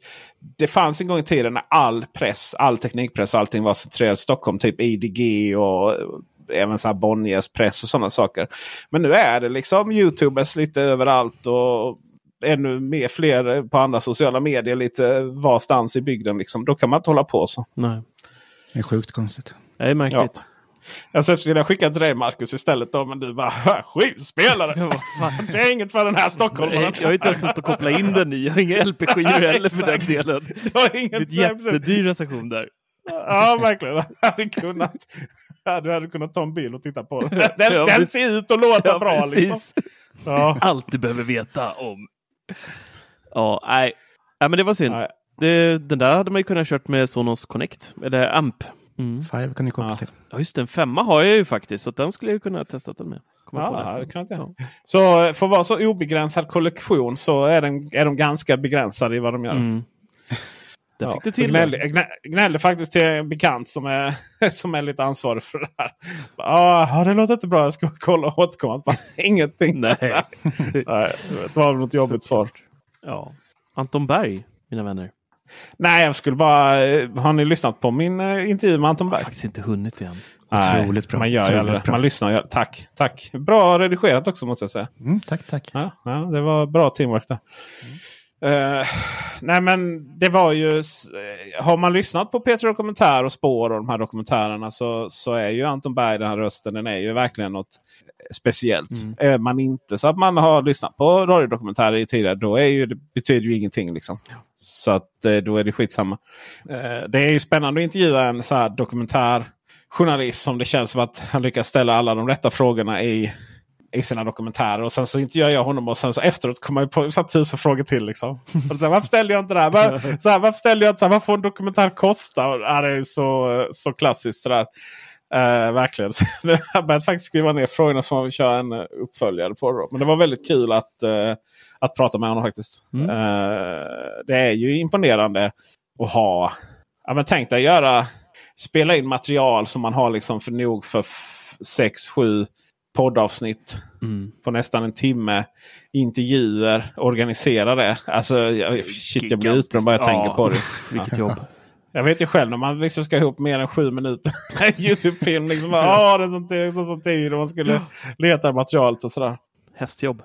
Det fanns en gång i tiden när all press, all teknikpress och allting var centrerat i Stockholm. Typ I D G och... även så här Bonniers press och sådana saker. Men nu är det liksom YouTubers lite överallt och ännu mer fler på andra sociala medier lite varstans i bygden liksom. Då kan man inte hålla på så. Nej. Det är sjukt konstigt. Det är märkligt. Ja. Jag skulle skicka till dig Marcus istället då, men du bara skivspelare. Det är inget för den här stockholmaren. Nej, jag har inte ens något att koppla in den i. Jag har ingen L P-skivor heller för den delen. Det är ingen jättedyr recension där. Ja, verkligen. Jag hade kunnat, du hade kunnat ta en bild och titta på den. Den, ja, den ser ut och låter ja, bra liksom. Ja. Allt du behöver veta om. Ja, nej. Ja, men det var synd. Det, den där hade man ju kunnat kört med Sonos Connect. Eller A M P. Mm. Five kan ni koppla ja. till. Ja, just den. Femma har jag ju faktiskt. Så den skulle jag kunna testa den med. Komma ja, på det kan jag. Ja. Så för att vara så obegränsad kollektion så är, den, är de ganska begränsade i vad de gör. Mm. Där fick ja, du till. Gnällde, gnällde faktiskt till en bekant som är, som är lite ansvarig för det här. Ja, det låter inte bra. Jag ska kolla och återkomma. Ingenting. Nej. Nej, det var väl något jobbigt svar. Ja. Anton Berg, mina vänner. Nej, jag skulle bara... Har ni lyssnat på min intervju med Anton Berg? Jag har faktiskt inte hunnit igen. Otroligt bra. Man gör Otroligt eller, bra. Man lyssnar. Gör, tack, tack. Bra redigerat också, måste jag säga. Mm, tack, tack. Ja, ja, det var bra teamwork där. Mm. Uh, nej men det var ju, har man lyssnat på Peter Dokumentär och Spår och de här dokumentärerna, så, så är ju Anton Berg, den här rösten, den är ju verkligen något speciellt. Mm. Är man inte så att man har lyssnat på radiodokumentärer i tidigare, då är ju, det betyder ju ingenting liksom. Ja. Så att då är det skitsamma. Uh, det är ju spännande att intervjua en så här dokumentärjournalist som det känns som att han lyckas ställa alla de rätta frågorna i i sina dokumentärer, och sen så inte gör jag honom, och sen så efteråt kommer jag på satt tusen frågor till liksom. Och så här, varför ställer jag inte det här? Var, så här, varför ställer jag inte så här? Vad får en dokumentär kosta? Och det är ju så, så klassiskt det där. Uh, verkligen. Så jag började faktiskt skriva ner frågorna som vi kör en uppföljare på då. Men det var väldigt kul att, uh, att prata med honom faktiskt. Mm. Uh, det är ju imponerande att ha, ja men tänk dig göra, spela in material som man har liksom för nog för f- sex, sju poddavsnitt mm. på nästan en timme, intervjuer, organiserade. Alltså, jag, shit, jag blir utbrömd bara jag ja. tänker på det. Vilket jobb. Jag vet ju själv, när man liksom ska ihop mer än sju minuter YouTube-film, liksom, ja, det är sånt, det är sånt tid, och man skulle leta materialet och sådär. Hästjobb.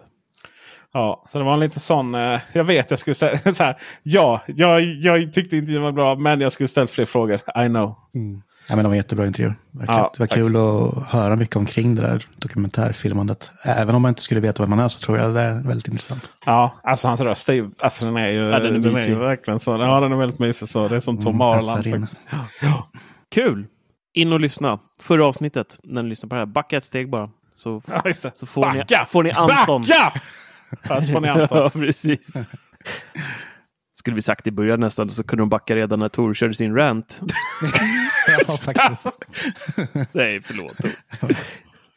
Ja, så det var en liten sån, jag vet, jag skulle ställa så här, ja, jag, jag tyckte inte det var bra, men jag skulle ställa fler frågor. I know. Mm. Ja, men det var en jättebra intervju. Ja, det var tack. Kul att höra mycket omkring det där dokumentärfilmandet. Även om man inte skulle veta vem man är, så tror jag det är väldigt intressant. Ja, alltså hans röst är ju, alltså den är ju, ja, den är, den är ju verkligen så. Ja, den är väldigt mysig så. Det är som Tom mm, Arland. Ja. Ja. Kul! In och lyssna. Förra avsnittet, när ni lyssnar på det här, backa ett steg bara. Så, ja, just det. Så får, backa! Ni, får ni Anton. Backa! Fast får ni Anton. Ja, precis. Skulle vi sagt i början nästan, så kunde de backa redan när Thor körde sin rant. Ja, faktiskt. Nej, förlåt.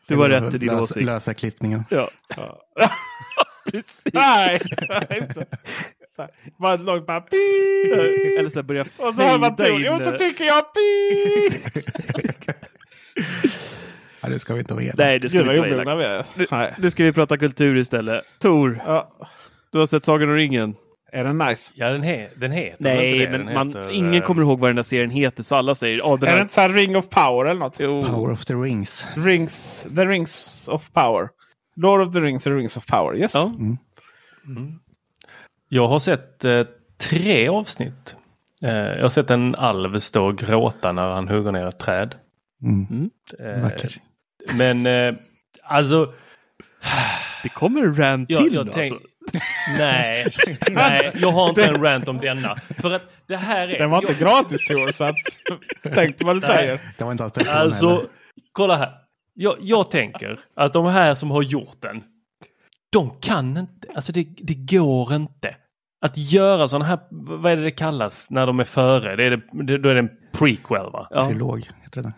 Du var rätt i din lösa, åsikt. Lösa klippningen. Ja. Ja. Precis. Nej, bara ett långt bara pii. Eller så börjar och så har man Thor. Och så tycker jag pii. Ja, det ska vi inte vara elak. Nej, det ska Gud, vi inte vara elak. Nu, nu ska vi prata kultur istället. Thor, ja. Du har sett Sagan om ringen. Är den nice? Ja, den, he- den heter. Nej, inte det. Men den man, heter, ingen kommer ihåg vad den där serien heter, så alla säger... Oh, den är här... det inte så här Ring of Power eller något? Jo. Power of the Rings. Rings. The Rings of Power. Lord of the Rings, The Rings of Power, yes. Ja. Mm. Mm. Jag har sett eh, tre avsnitt. Eh, jag har sett en alv stå och gråta när han hugger ner ett träd. Mm. Mm. Eh, men, eh, alltså... Det kommer en rant till jag, jag då, tänk- alltså. nej, nej, jag har inte en rant om denna. För att det här är... Den var inte jag... gratis, Thor, så att... Tänk vad du nej. säger. Det var inte alls alltså, kolla här. Jag, jag tänker att de här som har gjort den, de kan inte... Alltså, det, det går inte. Att göra sådana här... Vad är det det kallas när de är före? Det är det, då är det en prequel, va? Ja. Prolog, heter det.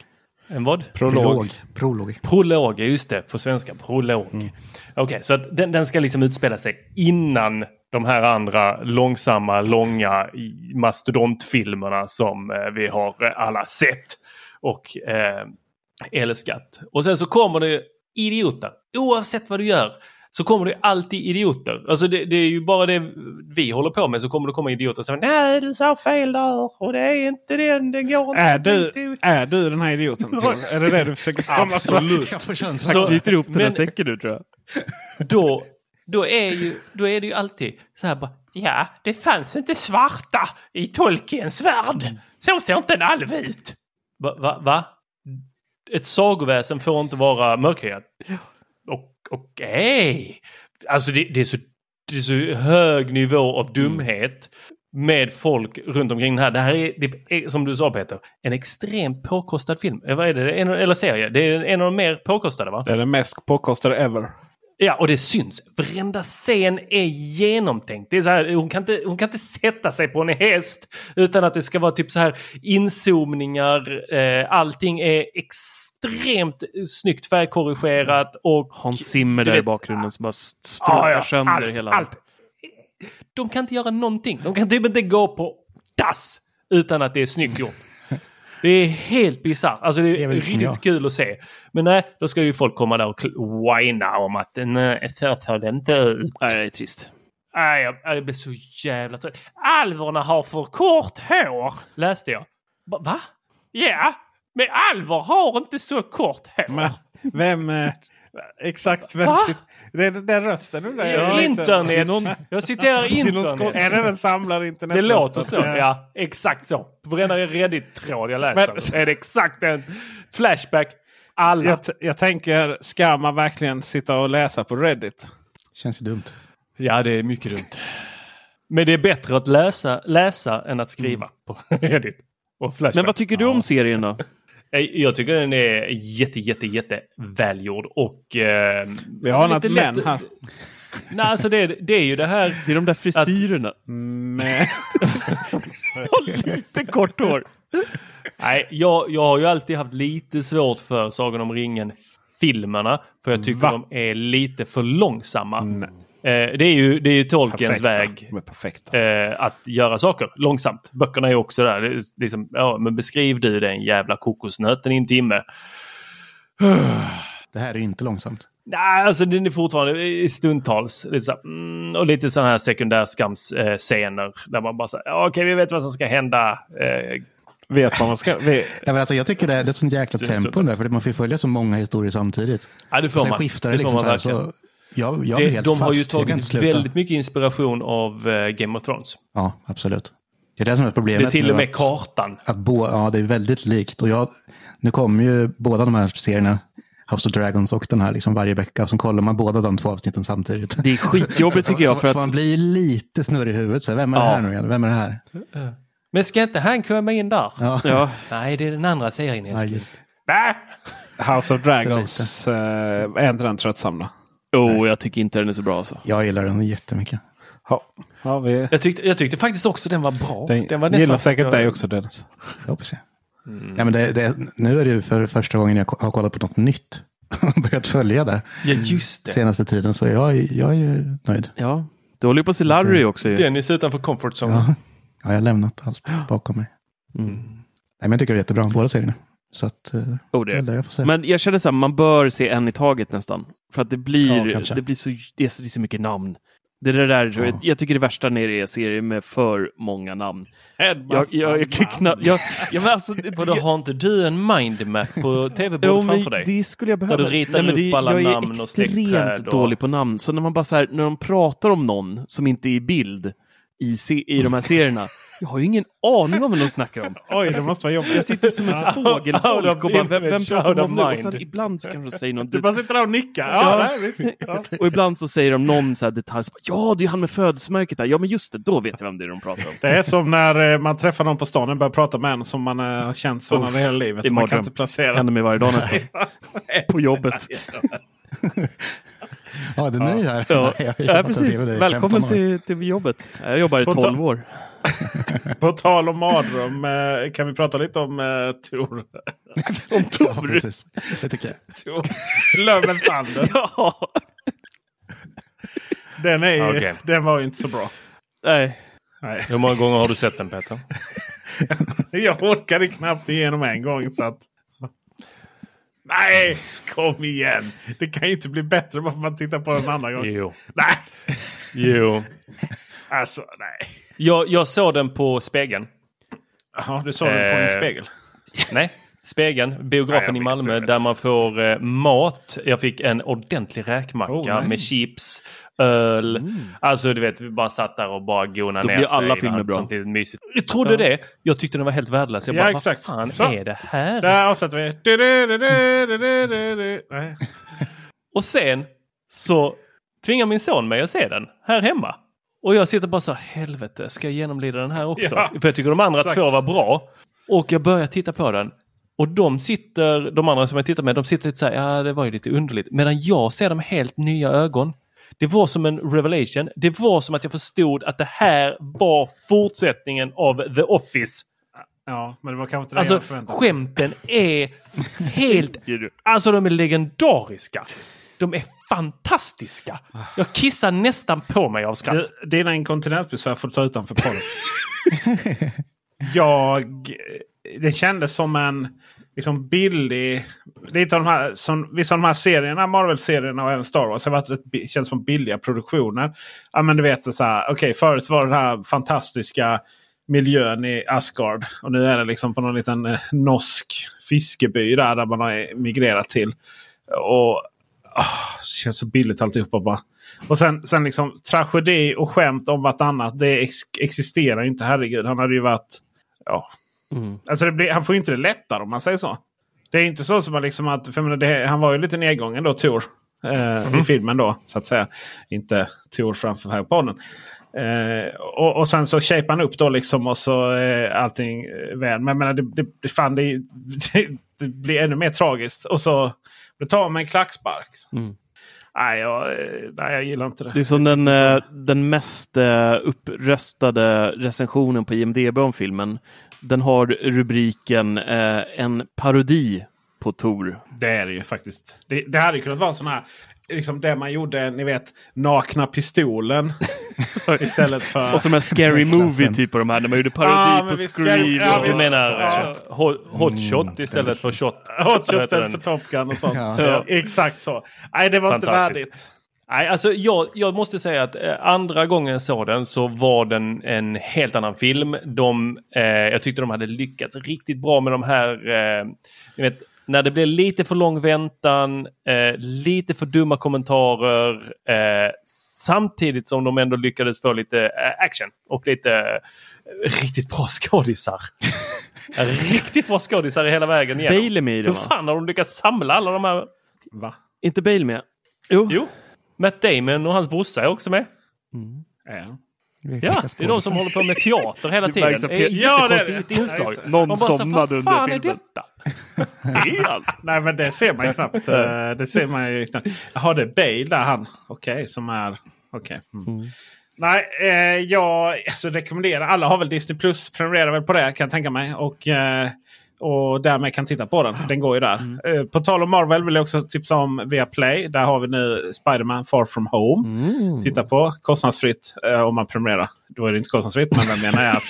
En vad? Prolog. Prolog. Prolog. Prolog, just det. På svenska. Prolog. Mm. Okej, okay, så att den, den ska liksom utspela sig innan de här andra långsamma, långa mastodontfilmerna som eh, vi har alla sett och eh, älskat. Och sen så kommer det idioter. Oavsett vad du gör så kommer det alltid idioter. Alltså det, det är ju bara det vi håller på med, så kommer det komma idioter och säga nej, du sa fel där och det är inte den, det går inte. Är du, ut. Är du den här idioten? Är det det du försöker komma fram? Absolut. Jag får känsla. Så knyter ihop den här säcken nu, tror jag. Då, då, är ju, då är det ju alltid så här bara, ja, det fanns inte svarta i Tolkiens värld. Så ser inte en alv ut. Va? va, va? Ett sagoväsen får inte vara mörkhyad. Och okej. Alltså det, det, är så, det är så hög nivå av dumhet mm. med folk runt omkring den här. Det här är, det är, som du sa Peter, en extremt påkostad film. Vad är det? En, eller serie. Det är en av de mer påkostade, va? Det är den mest påkostade ever. Ja, och det syns. Varenda scen är genomtänkt. Det är så här, hon, kan inte, hon kan inte sätta sig på en häst utan att det ska vara typ så här inzoomningar. Eh, allting är extremt snyggt färgkorrigerat. Och Hans Zimmer där vet, i bakgrunden som bara stråkar ah, ja, sönder allt, hela. Allt. De kan inte göra någonting. De kan typ inte gå på dass utan att det är snyggt gjort. Det är helt bizarrt. Alltså det är, det är riktigt jag. kul att se. Men nej, då ska ju folk komma där och whina om att nej, jag tar den inte ut. Nej, det är trist. Nej, jag, jag blev så jävla trött. Alvorna har för kort hår, läste jag. Va? Ja, yeah, men Alvor har inte så kort hår. Men, vem... Eh... Exakt. Vem sit- det, det, det rösten nu där. Ja, internet. Någon, jag citerar internet. Är det den samlar internet? Det låter så. Ja, ja exakt så. Varenda Reddit-tråd jag läser. Men, så är det exakt en flashback. Alla. Jag, t- jag tänker, ska man verkligen sitta och läsa på Reddit? Känns dumt. Ja, det är mycket dumt. Men det är bättre att läsa, läsa än att skriva mm. på Reddit. Och flashback. Men vad tycker du om serien då? Jag tycker den är jätte, jätte, jätte välgjord. Och, eh, vi har något län här. Nej, alltså det, det är ju det här... Det är de där frisyrerna. Att, med... och lite kort hår. Nej, jag, jag har ju alltid haft lite svårt för Sagan om ringen-filmerna. För jag tycker Va? de är lite för långsamma. Mm. Eh, det är ju, det är ju Tolkiens väg eh, att göra saker långsamt. Böckerna är ju också där. Det är liksom, ja, men beskriv du den jävla kokosnöten i en timme. Det här är inte långsamt. Nej, alltså det är fortfarande stundtals. Lite så här, mm, och lite sådana här sekundärskamsscener. Eh, där man bara säger, okej okay, vi vet vad som ska hända. Eh, vet man ska... Vi... Ja, men alltså, jag tycker det är, det är ett sånt jäkla tempo där. För man får följa så många historier samtidigt. Ja, det får man. Sen skiftar det, det liksom så här, så... Jag, jag det, helt de fast. Har ju tagit väldigt mycket inspiration av uh, Game of Thrones. Ja, absolut. Det är det som är problemet. Det är till och med att, kartan. Att bo, ja, det är väldigt likt. Och jag, nu kommer ju båda de här serierna, House of Dragons och den här, liksom varje vecka. Så kollar man båda de två avsnitten samtidigt. Det är skitjobbigt tycker jag. För så, att... så man blir lite snurrig i huvudet. Så här, vem är ja. det här nu igen? Vem är det här? Men ska inte han komma in där? Ja. Ja. Nej, det är den andra serien. Ja, just. House of Dragons är inte den tröttsamma. Oh, jag tycker inte den är så bra alltså. Jag gillar den jättemycket. Ja, ja vi... jag, tyckte, jag tyckte faktiskt också den var bra. Den, den var nästan gillar säkert jag... dig också, Dennis. Jag hoppas jag. Mm. Ja, men det, det, nu är det ju för första gången jag har kollat på något nytt. Och börjat följa det. Ja, just det. Senaste tiden, så jag, jag är ju nöjd. Ja, du håller ju på att se Larry också. Ju. Dennis utanför comfort zone. Ja. ja, jag har lämnat allt bakom mig. Mm. Nej, men jag tycker det är jättebra, båda serierna. Så att, oh, det. Det jag men jag känner så här, man bör se en i taget nästan. För att det blir, ja, det blir så, det är så, det är så mycket namn. Det är det där, ja. jag, jag tycker det värsta när det är serier med för många namn. En jag, jag, jag kiknar, jag, jag, men alltså, det, jag, har inte du en mindmap på tv-bordet oh, framför dig? Det skulle jag behöva. Där du ritar Nej, upp det, alla namn och jag är extremt och... dålig på namn. Så när man bara så här, när de pratar om någon som inte är i bild i, se, i de här serierna. Jag har ju ingen aning om vad de snackar om. Oj, det måste vara jobbigt. Jag sitter som en fågelholk och bara, vem, vem pratar om nu? Och sen ibland så kanske de säger någon... Du bara sitter där och nickar. Ja, ja. Nej, ja. Och ibland så säger de någon så här detalj. Så bara, ja, det är han med födelsemärket där. Ja, men just det, då vet jag vem det är de pratar om. Det är som när man träffar någon på stan och börjar prata med en som man har känt som över hela livet. I man kan inte placera. Det händer mig varje dag nästan. På jobbet. Ja, det är ni här. Ja, ja. ja precis. Välkommen till, till jobbet. Jag jobbar i tolv år. På tal om mardröm, kan vi prata lite om uh, Thor? om Thor? Ja, precis. Det tycker jag. Thor. Love and Thunder. ja. Den, är ju, okay. den var ju inte så bra. Nej. Nej. Hur många gånger har du sett den, Peter? jag orkade knappt igenom en gång, så att... Nej, kom igen. Det kan ju inte bli bättre bara för man tittar på den andra gången. Jo. Nej. Jo. Alltså, nej. Jag, jag såg den på spegeln. Ja, du såg eh, den på en spegel? Nej, spegeln. Biografen nej, i Malmö där man får eh, mat. Jag fick en ordentlig räkmacka oh, nice. med chips, öl. Mm. Alltså, du vet, vi bara satt där och bara gona ner sig. Då blir alla filmer bra. Jag trodde ja. det. Jag tyckte den var helt värdelös. Jag bara, ja, exakt. Vad fan Så. är det här? Där avslutar vi. Du, du, du, du, du, du, du, du. Nej. Och sen så tvingar min son mig att se den här hemma. Och jag sitter bara så här, helvete, ska jag genomlida den här också? Ja, för jag tycker de andra exakt. två var bra. Och jag börjar titta på den. Och de sitter, de andra som jag tittar med, de sitter lite så här, ja det var ju lite underligt. Medan jag ser dem helt nya ögon. Det var som en revelation. Det var som att jag förstod att det här var fortsättningen av The Office. Ja, men det var kanske inte det alltså, jag förväntade. Skämten är helt, alltså de är legendariska. De är fantastiska. Jag kissar nästan på mig av skratt. Dina inkontinensbesvär får du ta utanför podden. jag... Det kändes som en... liksom billig. Lite av de här, som, vissa av de här serierna, Marvel-serierna och även Star Wars har varit rätt, känns som billiga produktioner. Ja, men du vet så här, okej, okay, förut var det den här fantastiska miljön i Asgard. Och nu är det liksom på någon liten eh, norsk fiskeby där, där man har migrerat till. Och oh, känns så billigt alltihopa bara. Och sen, sen liksom tragedi och skämt om vartannat, det ex- existerar ju inte, herregud. Han hade ju varit, ja... Mm. Alltså det blir, han får ju inte det lättare om man säger så. Det är inte så som man liksom att, för menar, det, han var ju lite nedgången då, Thor eh, mm. i filmen då, så att säga. Inte Thor framför här på den. Eh, och, och sen så shape han upp då liksom, och så eh, allting eh, väl. Men jag menar, det, det, det, fan, det, det, det blir ännu mer tragiskt. Och så det tar man en klackspark. Mm. Nej, jag, nej, jag gillar inte det. Det är som den, den mest uppröstade recensionen på I M D B om filmen. Den har rubriken eh, en parodi på Thor. Det är det ju faktiskt. Det, det hade ju kunnat vara sån här, liksom det man gjorde, ni vet, nakna pistolen istället för... Och som en scary movie typ av de här, när man gjorde parodi ah, på Scream. Ja, vi menar ja. hot, hot shot mm, istället för shot. Hot shot istället för Top Gun och sånt. Ja. Ja. Exakt så. Nej, det var inte värdigt. Nej, alltså jag, jag måste säga att eh, andra gången jag såg den så var den en helt annan film. De, eh, jag tyckte de hade lyckats riktigt bra med de här, eh, ni vet, när det blev lite för lång väntan, eh, lite för dumma kommentarer, eh, samtidigt som de ändå lyckades få lite eh, action och lite eh, riktigt bra skådisar. Riktigt bra skådisar hela vägen igenom. Bailey med det, va? Hur fan har de lyckats samla alla de här? Va? Inte Bailey med? Jo. Jo. Matt Damon och hans brorsa är också med. Mm. Ja. Ja, det är de som håller på med teater hela tiden. Det är ja, det är ett inslag. Någon somnade under fan filmen. Vad är detta? Nej, men det ser man ju knappt. Det ser man ju knappt. Jaha, det är Bale där han. Okej, okay, som är... Okej. Okay. Mm. Mm. Nej, eh, jag alltså, rekommenderar. Alla har väl Disney Plus, prenumererar väl på det, kan jag tänka mig. Och... Eh, Och därmed kan titta på den. Den går ju där. Mm. Eh, på tal om Marvel vill jag också tipsa om via Play. Där har vi nu Spider-Man Far From Home. Mm. Titta på. Kostnadsfritt eh, om man prenumererar. Då är det inte kostnadsfritt, men jag menar att...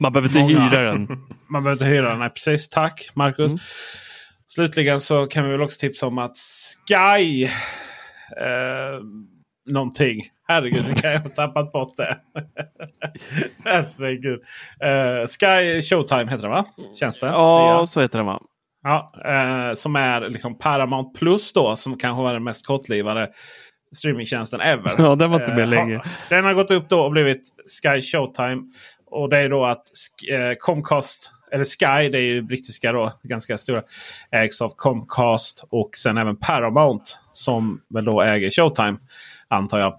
man behöver inte hyra den. Man behöver inte hyra den. Nej, precis. Tack, Marcus. Mm. Slutligen så kan vi väl också tipsa om att Sky... Eh, någonting. Herregud, nu kan jag ha tappat bort det. Herregud. Uh, Sky Showtime heter det, va? Känns det? Ja, ja. Så heter det, va? Ja, uh, som är liksom Paramount Plus då, som kanske var den mest kortlivade streamingtjänsten ever. Ja, den var inte med uh, länge. Ha, den har gått upp då och blivit Sky Showtime. Och det är då att uh, Comcast, eller Sky, det är ju brittiska då, ganska stora, ägs av Comcast och sen även Paramount som väl då äger Showtime, antar jag.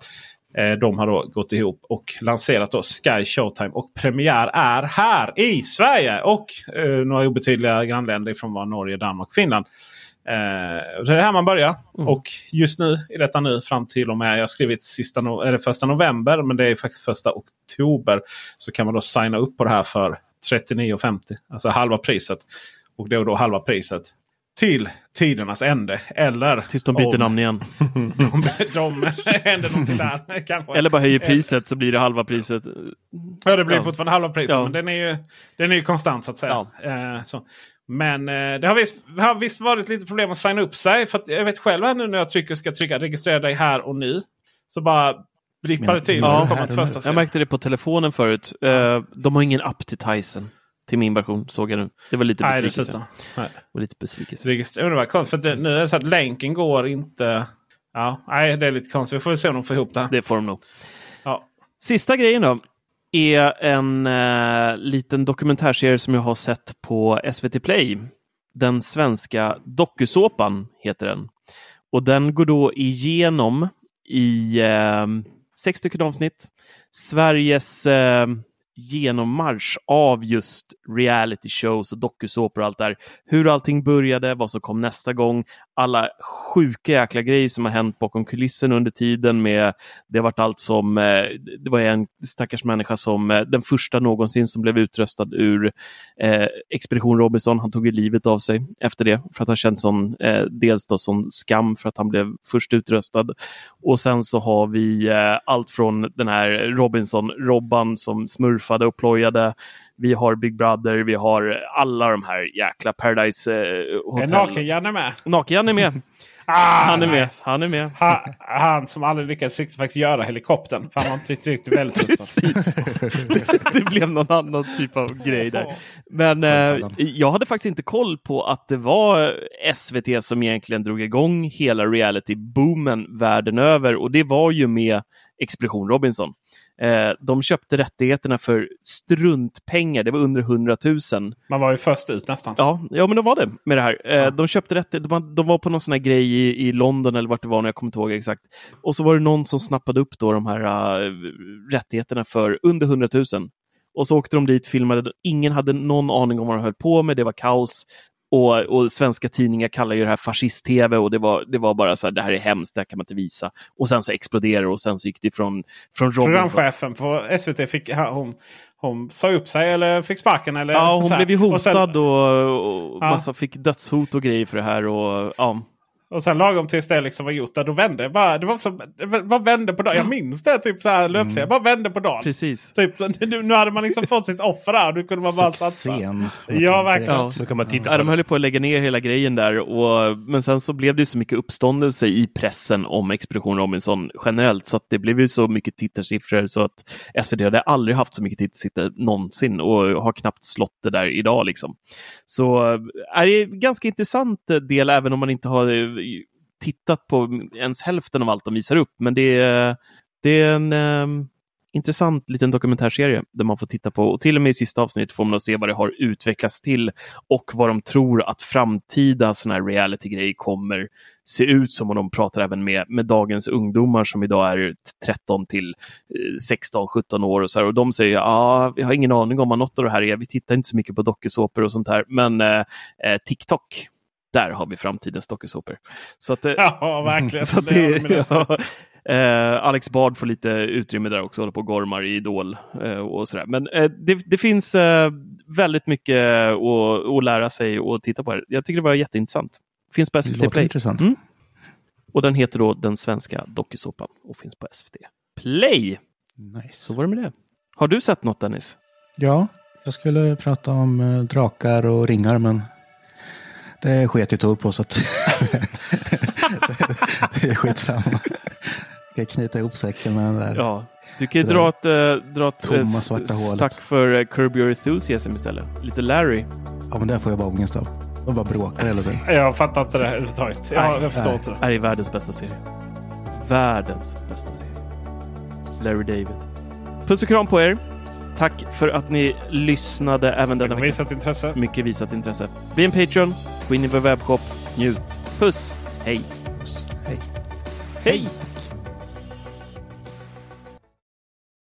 De har då gått ihop och lanserat då Sky Showtime. Och premiär är här i Sverige. Och eh, några obetydliga grannländer från var Norge, Danmark och Finland. Eh, det är här man börjar. Mm. Och just nu, i detta nu, fram till och med, jag har skrivit sista no- eller första november. Men det är ju faktiskt första oktober. Så kan man då signa upp på det här för trettionio femtio. Alltså halva priset. Och då och då halva priset. Till tidernas ände. Eller tills de byter om, namn igen. De, de händer någonting där. Kanske. Eller bara höjer priset så blir det halva priset. Ja, det blir ja. fortfarande halva priset. Ja. Men den är, ju, den är ju konstant så att säga. Ja. Eh, så. Men eh, det har visst, har visst varit lite problem att signa upp sig. För att jag vet själv här nu när jag trycker, ska trycka registrera dig här och nu. Så bara blippar det till. Ja, kom att första jag märkte det på telefonen förut. Eh, de har ingen app till Tyson. Till min version såg jag nu. Det var lite besvikelse. Nej, och lite besvikelse. Registrera var konstigt för det, nu är det så att länken går inte. Ja, nej, det är lite konstigt. Vi får se om de får ihop det här. Det får de nog. Ja. Sista grejen då är en eh, liten dokumentärserie som jag har sett på S V T Play. Den svenska dokusåpan heter den. Och den går då igenom i eh, sex stycken avsnitt Sveriges eh, genommarsch av just reality shows och dokusåpor och allt där. Hur allting började, vad som kom nästa gång, alla sjuka jäkla grejer som har hänt bakom kulissen under tiden med, det har varit allt som det var en stackars människa som den första någonsin som blev utröstad ur eh, Expedition Robinson, han tog ju livet av sig efter det för att han kände sån, eh, dels då som skam för att han blev först utröstad och sen så har vi eh, allt från den här Robinson-Robban som smurf och plojade vi har Big Brother, vi har alla de här jäkla Paradise eh, Hotel. Naken-Janne med. Naken-Janne med. Ah, han är med, nice. han är med. Ha, han som aldrig lyckades riktigt faktiskt göra helikoptern. För han har inte riktigt väldigt precis. det, det blev någon annan typ av grej där. Men eh, jag hade faktiskt inte koll på att det var S V T som egentligen drog igång hela reality-boomen världen över. Och det var ju med Expedition Robinson. Eh, de köpte rättigheterna för struntpengar. Det var under hundratusen. Man var ju först ut nästan. Ja, ja men de var det med det här. Eh, ja. De köpte rättigheterna. De, de var på någon sån här grej i, i London eller vart det var när jag kommer inte ihåg exakt. Och så var det någon som snappade upp då de här äh, rättigheterna för under hundratusen. Och så åkte de dit, filmade. Ingen hade någon aning om vad de höll på med. Det var kaos. Och, och svenska tidningar kallar ju det här fascist-tv och det var, det var bara så här, det här är hemskt, det här kan man inte visa. Och sen så exploderar och sen så gick det från, från Robinson. Programchefen på S V T fick, hon, hon sa upp sig eller fick sparken eller? Ja, hon blev ju hotad och, sen, och, och ja. massa fick dödshot och grejer för det här och ja. Och sen lagom tills det liksom var gjort där, då vände bara, det var som, vad vände på dagen? Jag minns det, typ så här löpsel, mm. bara vände på dagen. Precis. Typ, så, nu, nu hade man liksom fått sitt offer där, då kunde man bara satsa. Ja, verkligen. Ja. Då kan man titta. Ja, de höll på att lägga ner hela grejen där, och, men sen så blev det ju så mycket uppståndelse i pressen om Expedition Robinson generellt, så att det blev ju så mycket tittarsiffror så att S V T hade aldrig haft så mycket tittarsiffror någonsin, och har knappt slått det där idag liksom. Så är det ganska intressant del, även om man inte har tittat på ens hälften av allt de visar upp, men det är, det är en um, intressant liten dokumentärserie där man får titta på, och till och med i sista avsnittet får man se vad det har utvecklats till och vad de tror att framtida såna här reality-grejer kommer se ut som, om de pratar även med, med dagens ungdomar som idag är tretton till sexton sjutton år och så här, och de säger, ja, ah, vi har ingen aning om vad något av det här är, vi tittar inte så mycket på dokusåpor och sånt här, men eh, eh, TikTok, där har vi framtidens dokusåpor. Så att, ja, verkligen. Så att det, ja, eh, Alex Bard får lite utrymme där också, håller på och gormar i Idol eh, och sådär. Men eh, det, det finns eh, väldigt mycket att lära sig och titta på här. Jag tycker det var jätteintressant. Finns på S V T Play. Intressant. Mm. Och den heter då Den svenska dokusåpan och finns på S V T Play. Nice. Så var det med det. Har du sett något, Dennis? Ja, jag skulle prata om eh, drakar och ringar, men det sket ju Thor på, så att det är skitsamma. Jag kan knyta ihop säcken med den där. Ja, du kan ju dra ett, äh, dra ett tomma, svarta hålet. Stack för uh, Curb Your Enthusiasm istället. Lite Larry. Ja, men där får jag bara ångest av. Och bara bråkar eller så. Jag fattar inte det här överhuvudtaget. Jag, jag förstår nej. inte det. Det här är världens bästa serie. Världens bästa serie. Larry David. Puss och kram på er. Tack för att ni lyssnade även denna vecka. Mycket visat intresse. Mycket visat intresse. Bli en Patreon. Gå in i vår webbshop. Njut. Puss. Hej. Puss. Hej. Hej.